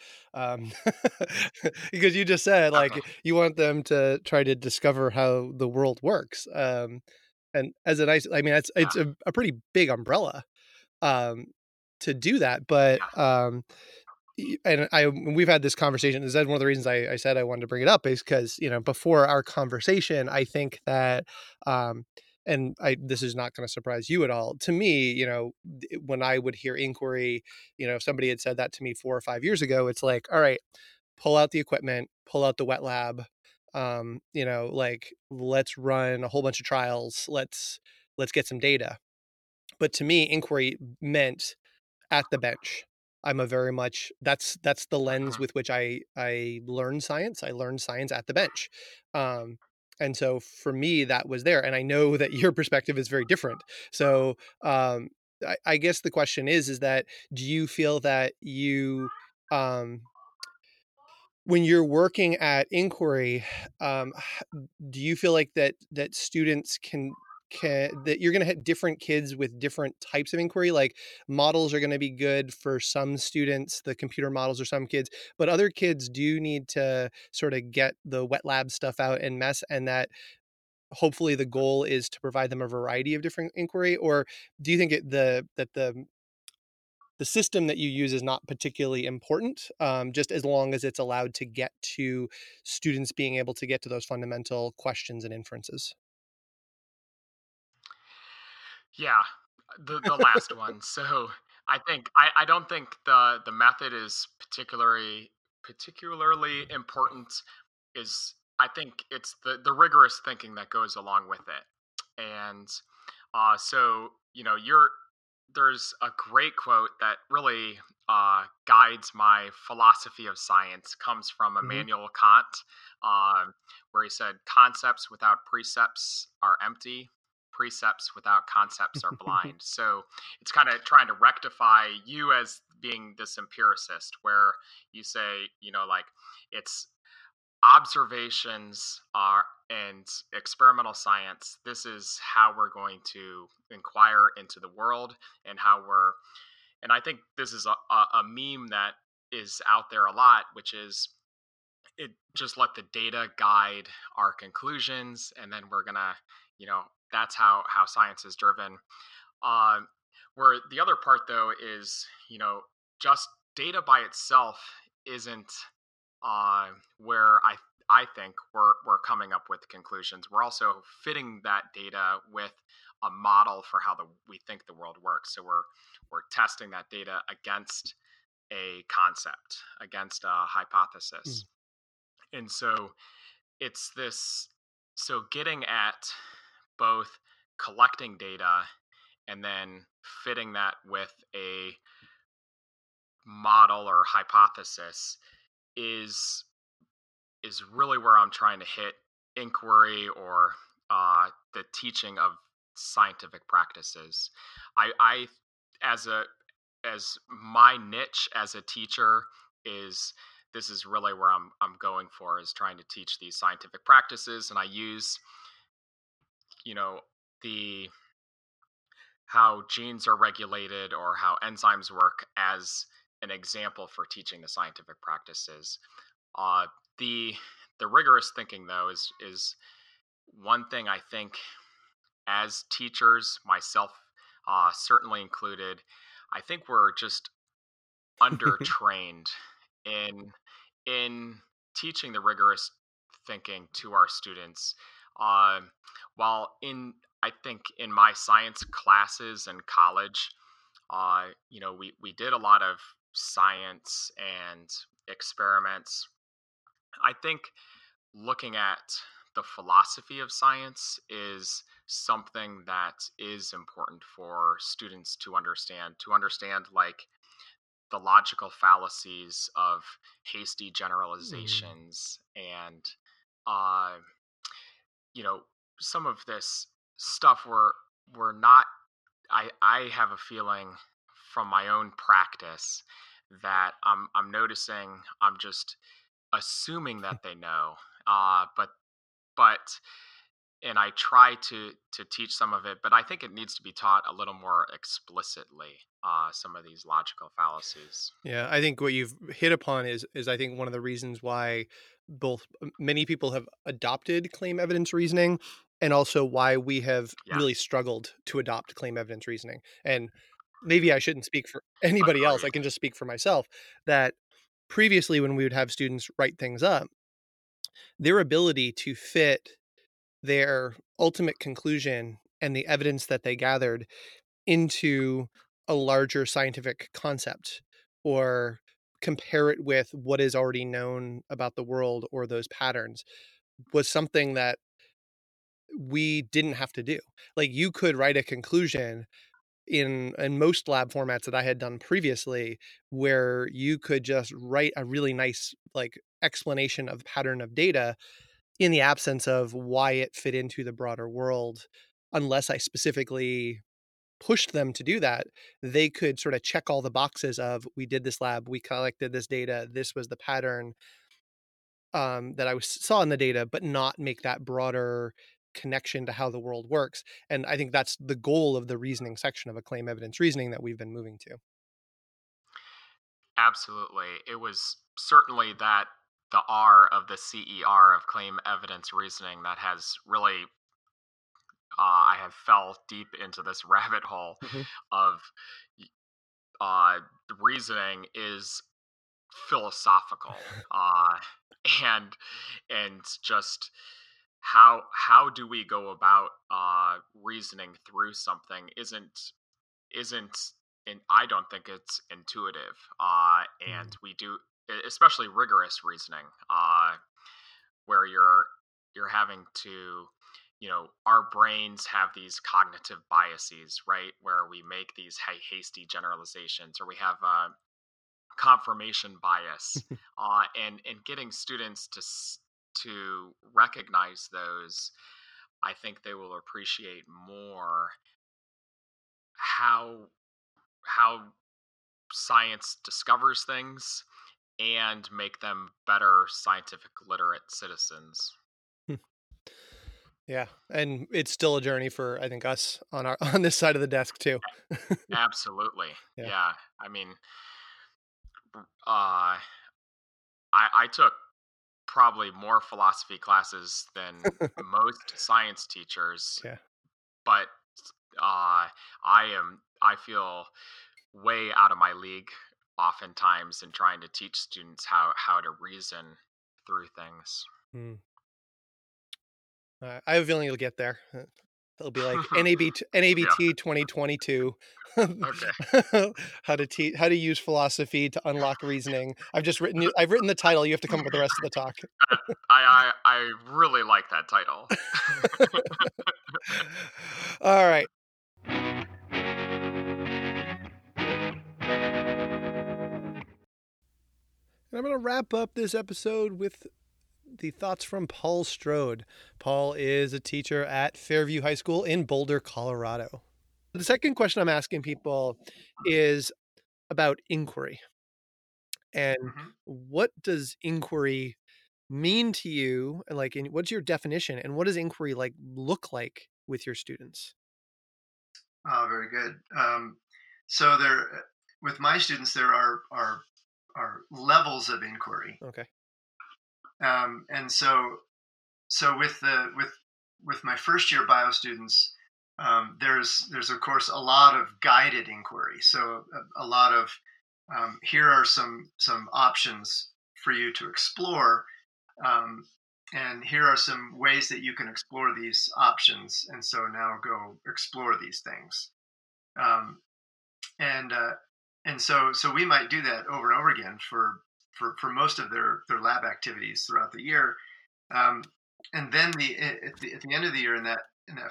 because you just said, like, you want them to try to discover how the world works. And as a nice, I mean, it's a pretty big umbrella to do that. But we've had this conversation. Is that one of the reasons I said I wanted to bring it up, is because, you know, before our conversation, I think that this is not going to surprise you at all. To me, you know, when I would hear inquiry, you know, if somebody had said that to me 4 or 5 years ago, it's like, all right, pull out the equipment, pull out the wet lab, you know, like, let's run a whole bunch of trials, let's get some data. But to me, inquiry meant at the bench. I'm a very much, that's the lens with which I learn science. I learn science at the bench. And so for me, that was there. And I know that your perspective is very different. So I guess the question is that, do you feel that you, when you're working at inquiry, do you feel like that students can that you're going to have different kids with different types of inquiry? Like, models are going to be good for some students, the computer models, or some kids, but other kids do need to sort of get the wet lab stuff out and mess, and that hopefully the goal is to provide them a variety of different inquiry? Or do you think the system that you use is not particularly important, just as long as it's allowed to get to students being able to get to those fundamental questions and inferences? Yeah, the last one. So I think I don't think the method is particularly important. Is, I think it's the rigorous thinking that goes along with it. And so, you know, there's a great quote that really guides my philosophy of science. Comes from Immanuel Kant, where he said, "Concepts without precepts are empty. Precepts without concepts are blind." So it's kind of trying to rectify you as being this empiricist, where you say, you know, like, it's observations are and experimental science. This is how we're going to inquire into the world, and how we're, and I think this is a meme that is out there a lot, which is, it just let the data guide our conclusions, and then we're gonna, you know, that's how science is driven. Where the other part, though, is, you know, just data by itself isn't where I I think we're coming up with conclusions. We're also fitting that data with a model for how we think the world works. So we're testing that data against a concept, against a hypothesis. Mm. And so it's this, so getting at both collecting data and then fitting that with a model or hypothesis is really where I'm trying to hit inquiry or the teaching of scientific practices. I as my niche as a teacher is, this is really where I'm going for, is trying to teach these scientific practices. And I use, you know, the how genes are regulated or how enzymes work as an example for teaching the scientific practices. The rigorous thinking, though, is one thing I think as teachers, myself certainly included, I think we're just undertrained in teaching the rigorous thinking to our students. While I think in my science classes in college, you know, we did a lot of science and experiments. I think looking at the philosophy of science is something that is important for students to understand like the logical fallacies of hasty generalizations and, you know, some of this stuff we're not, I have a feeling from my own practice that I'm noticing, I'm just assuming that they know, and I try to teach some of it, but I think it needs to be taught a little more explicitly, some of these logical fallacies. Yeah, I think what you've hit upon is I think one of the reasons why both many people have adopted claim evidence reasoning and also why we have really struggled to adopt claim evidence reasoning. And maybe I shouldn't speak for anybody else. I can just speak for myself that previously when we would have students write things up, their ability to fit their ultimate conclusion and the evidence that they gathered into a larger scientific concept or compare it with what is already known about the world or those patterns was something that we didn't have to do. Like you could write a conclusion in most lab formats that I had done previously where you could just write a really nice like explanation of the pattern of data in the absence of why it fit into the broader world, unless I specifically pushed them to do that, they could sort of check all the boxes of, we did this lab, we collected this data, this was the pattern that I saw in the data, but not make that broader connection to how the world works. And I think that's the goal of the reasoning section of a claim evidence reasoning that we've been moving to. Absolutely. It was certainly that the R of the CER of claim evidence reasoning that has really, I have fell deep into this rabbit hole of reasoning is philosophical and just how do we go about reasoning through something isn't and I don't think it's intuitive and we do. Especially rigorous reasoning, where you're having to, you know, our brains have these cognitive biases, right? Where we make these hasty generalizations, or we have a confirmation bias, and getting students to recognize those, I think they will appreciate more how science discovers things and make them better scientific literate citizens. Yeah, and it's still a journey for, I think, us on this side of the desk too. Absolutely. Yeah. I mean, I took probably more philosophy classes than most science teachers. Yeah. But I feel way out of my league oftentimes in trying to teach students how to reason through things. Mm. I have a feeling you'll get there. It'll be like NABT 2022. Okay. How to use philosophy to unlock reasoning. I've written the title. You have to come up with the rest of the talk. I really like that title. All right. And I'm going to wrap up this episode with the thoughts from Paul Strode. Paul is a teacher at Fairview High School in Boulder, Colorado. The second question I'm asking people is about inquiry. And what does inquiry mean to you? And what's your definition? And what does inquiry look like with your students? Oh, very good. So with my students, there are levels of inquiry. Okay. And so with my first year bio students, there's of course a lot of guided inquiry. So a lot of here are some options for you to explore, and here are some ways that you can explore these options. And so now go explore these things, and so we might do that over and over again for most of their lab activities throughout the year. And then at the end of the year in that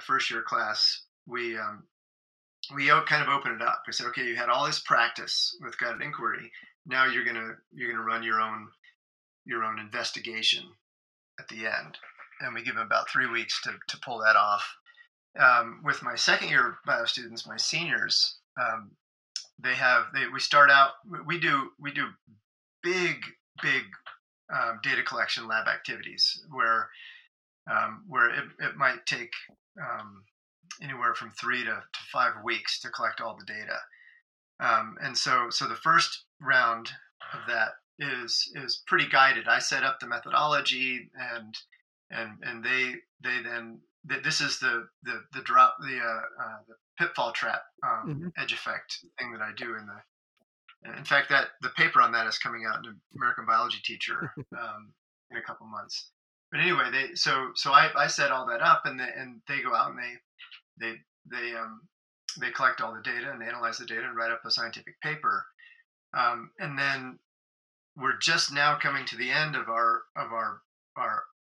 first year class, we kind of open it up. We said, okay, you had all this practice with guided inquiry. Now you're gonna run your own investigation at the end. And we give them about 3 weeks to pull that off. With my second year bio students, my seniors, we start out, we do big data collection lab activities where it might take anywhere from 3 to 5 weeks to collect all the data, and so the first round of that is pretty guided. I set up the methodology, and they then this is the pitfall trap edge effect thing that I do in the. In fact, the paper on that is coming out in American Biology Teacher in a couple months. But anyway, I set all that up, and they go out and they collect all the data and analyze the data and write up a scientific paper. And then we're just now coming to the end of our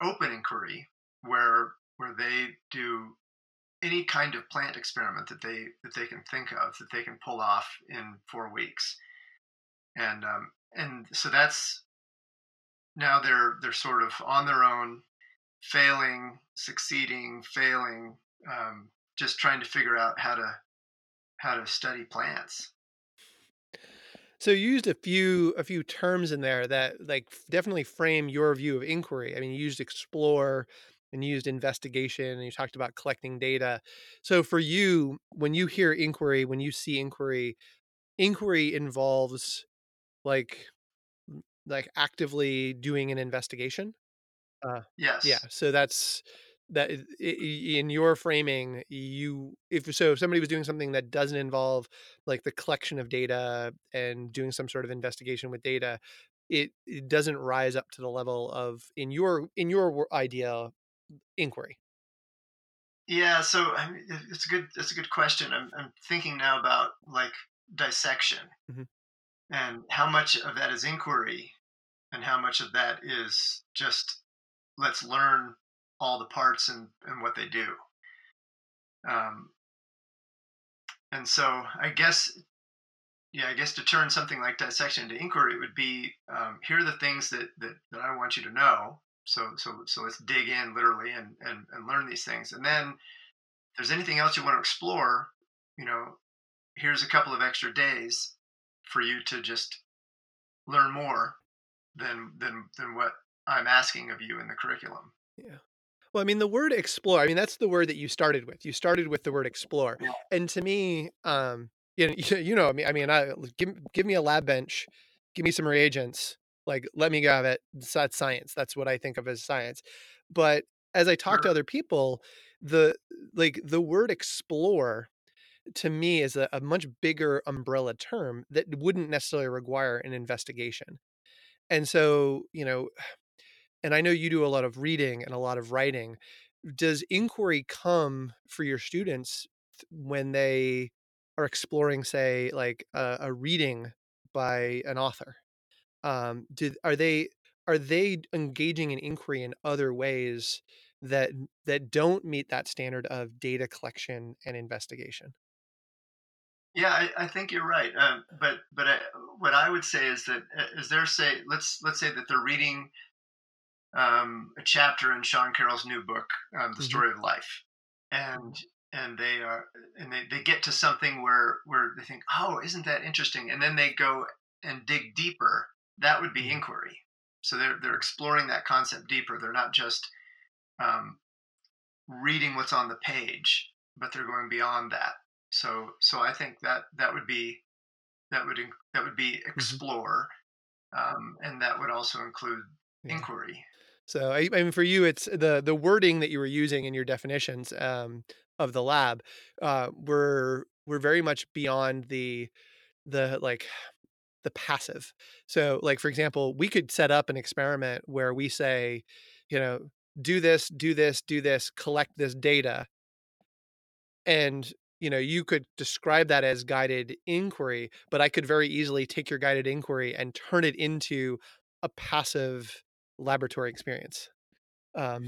open inquiry, where they do any kind of plant experiment that they can think of, that they can pull off in 4 weeks. And so that's now they're sort of on their own, failing, succeeding, failing, just trying to figure out how to study plants. So you used a few terms in there that definitely frame your view of inquiry. I mean, you used explore and you used investigation, and you talked about collecting data. So for you, when you hear inquiry, when you see inquiry, inquiry involves like actively doing an investigation. Yes. Yeah. So that's that in your framing, if somebody was doing something that doesn't involve the collection of data and doing some sort of investigation with data, it doesn't rise up to the level of in your idea inquiry. Yeah. So I mean, it's a good question. I'm thinking now about dissection. Mm-hmm. And how much of that is inquiry and how much of that is just let's learn all the parts and what they do. And so I guess to turn something like dissection to inquiry would be, here are the things that I want you to know. So let's dig in literally and learn these things. And then if there's anything else you want to explore, here's a couple of extra days for you to just learn more than what I'm asking of you in the curriculum. Yeah. Well, I mean, the word explore, that's the word that you started with. You started with the word explore. Yeah. And to me, give me a lab bench, give me some reagents, let me have it. That's science. That's what I think of as science. But as I talk to other people, the word explore to me is a much bigger umbrella term that wouldn't necessarily require an investigation. And so, and I know you do a lot of reading and a lot of writing. Does inquiry come for your students when they are exploring, say, like a reading by an author? Are they engaging in inquiry in other ways that don't meet that standard of data collection and investigation? Yeah, I think you're right. But what I would say is that as they're let's say that they're reading a chapter in Sean Carroll's new book, The Story of Life, and they get to something where they think, oh, isn't that interesting? And then they go and dig deeper. That would be inquiry. So they're exploring that concept deeper. They're not just reading what's on the page, but they're going beyond that. So I think that would be explore, and that would also include inquiry. So I mean, for you, it's the wording that you were using in your definitions of the lab were very much beyond the passive. So, like, for example, we could set up an experiment where we say, do this, collect this data, and you could describe that as guided inquiry, but I could very easily take your guided inquiry and turn it into a passive laboratory experience. Like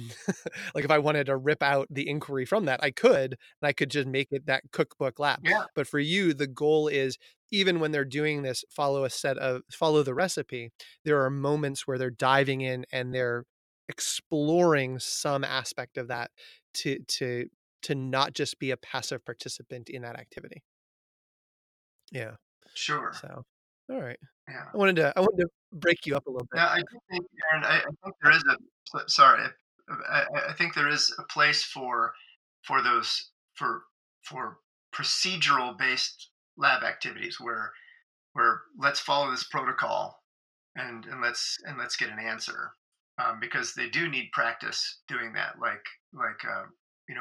if I wanted to rip out the inquiry from that, I could, and I could just make it that cookbook lab. Yeah. But for you, the goal is, even when they're doing this, follow the recipe. There are moments where they're diving in and they're exploring some aspect of that to not just be a passive participant in that activity. Yeah. Sure. So, all right. Yeah. I wanted to break you up a little bit. Yeah, I do think, Aaron, I think there is a place for procedural based lab activities where let's follow this protocol and let's get an answer, because they do need practice doing that.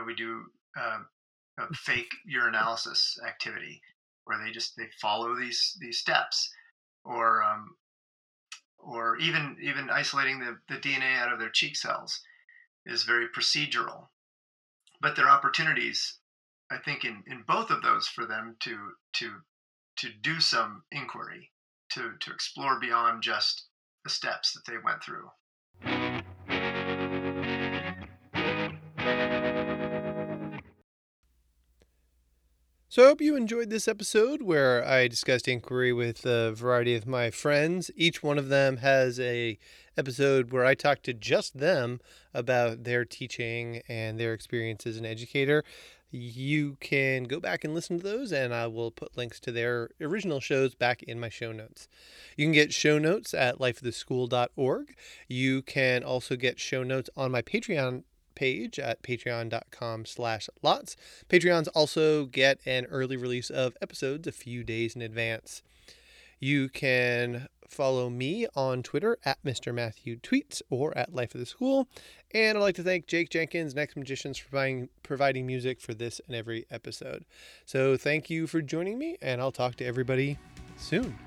We do a fake urinalysis activity where they follow these steps, or even isolating the DNA out of their cheek cells is very procedural. But there are opportunities, I think, in both of those for them to do some inquiry, to explore beyond just the steps that they went through. So I hope you enjoyed this episode where I discussed inquiry with a variety of my friends. Each one of them has an episode where I talk to just them about their teaching and their experience as an educator. You can go back and listen to those, and I will put links to their original shows back in my show notes. You can get show notes at lifeoftheschool.org. You can also get show notes on my Patreon page at patreon.com/lots. Patreons also get an early release of episodes a few days in advance. You can follow me on Twitter at Mr. Matthew Tweets or at Life of the School. And I'd like to thank Jake Jenkins and X Magicians for providing music for this and every episode. So thank you for joining me, and I'll talk to everybody soon.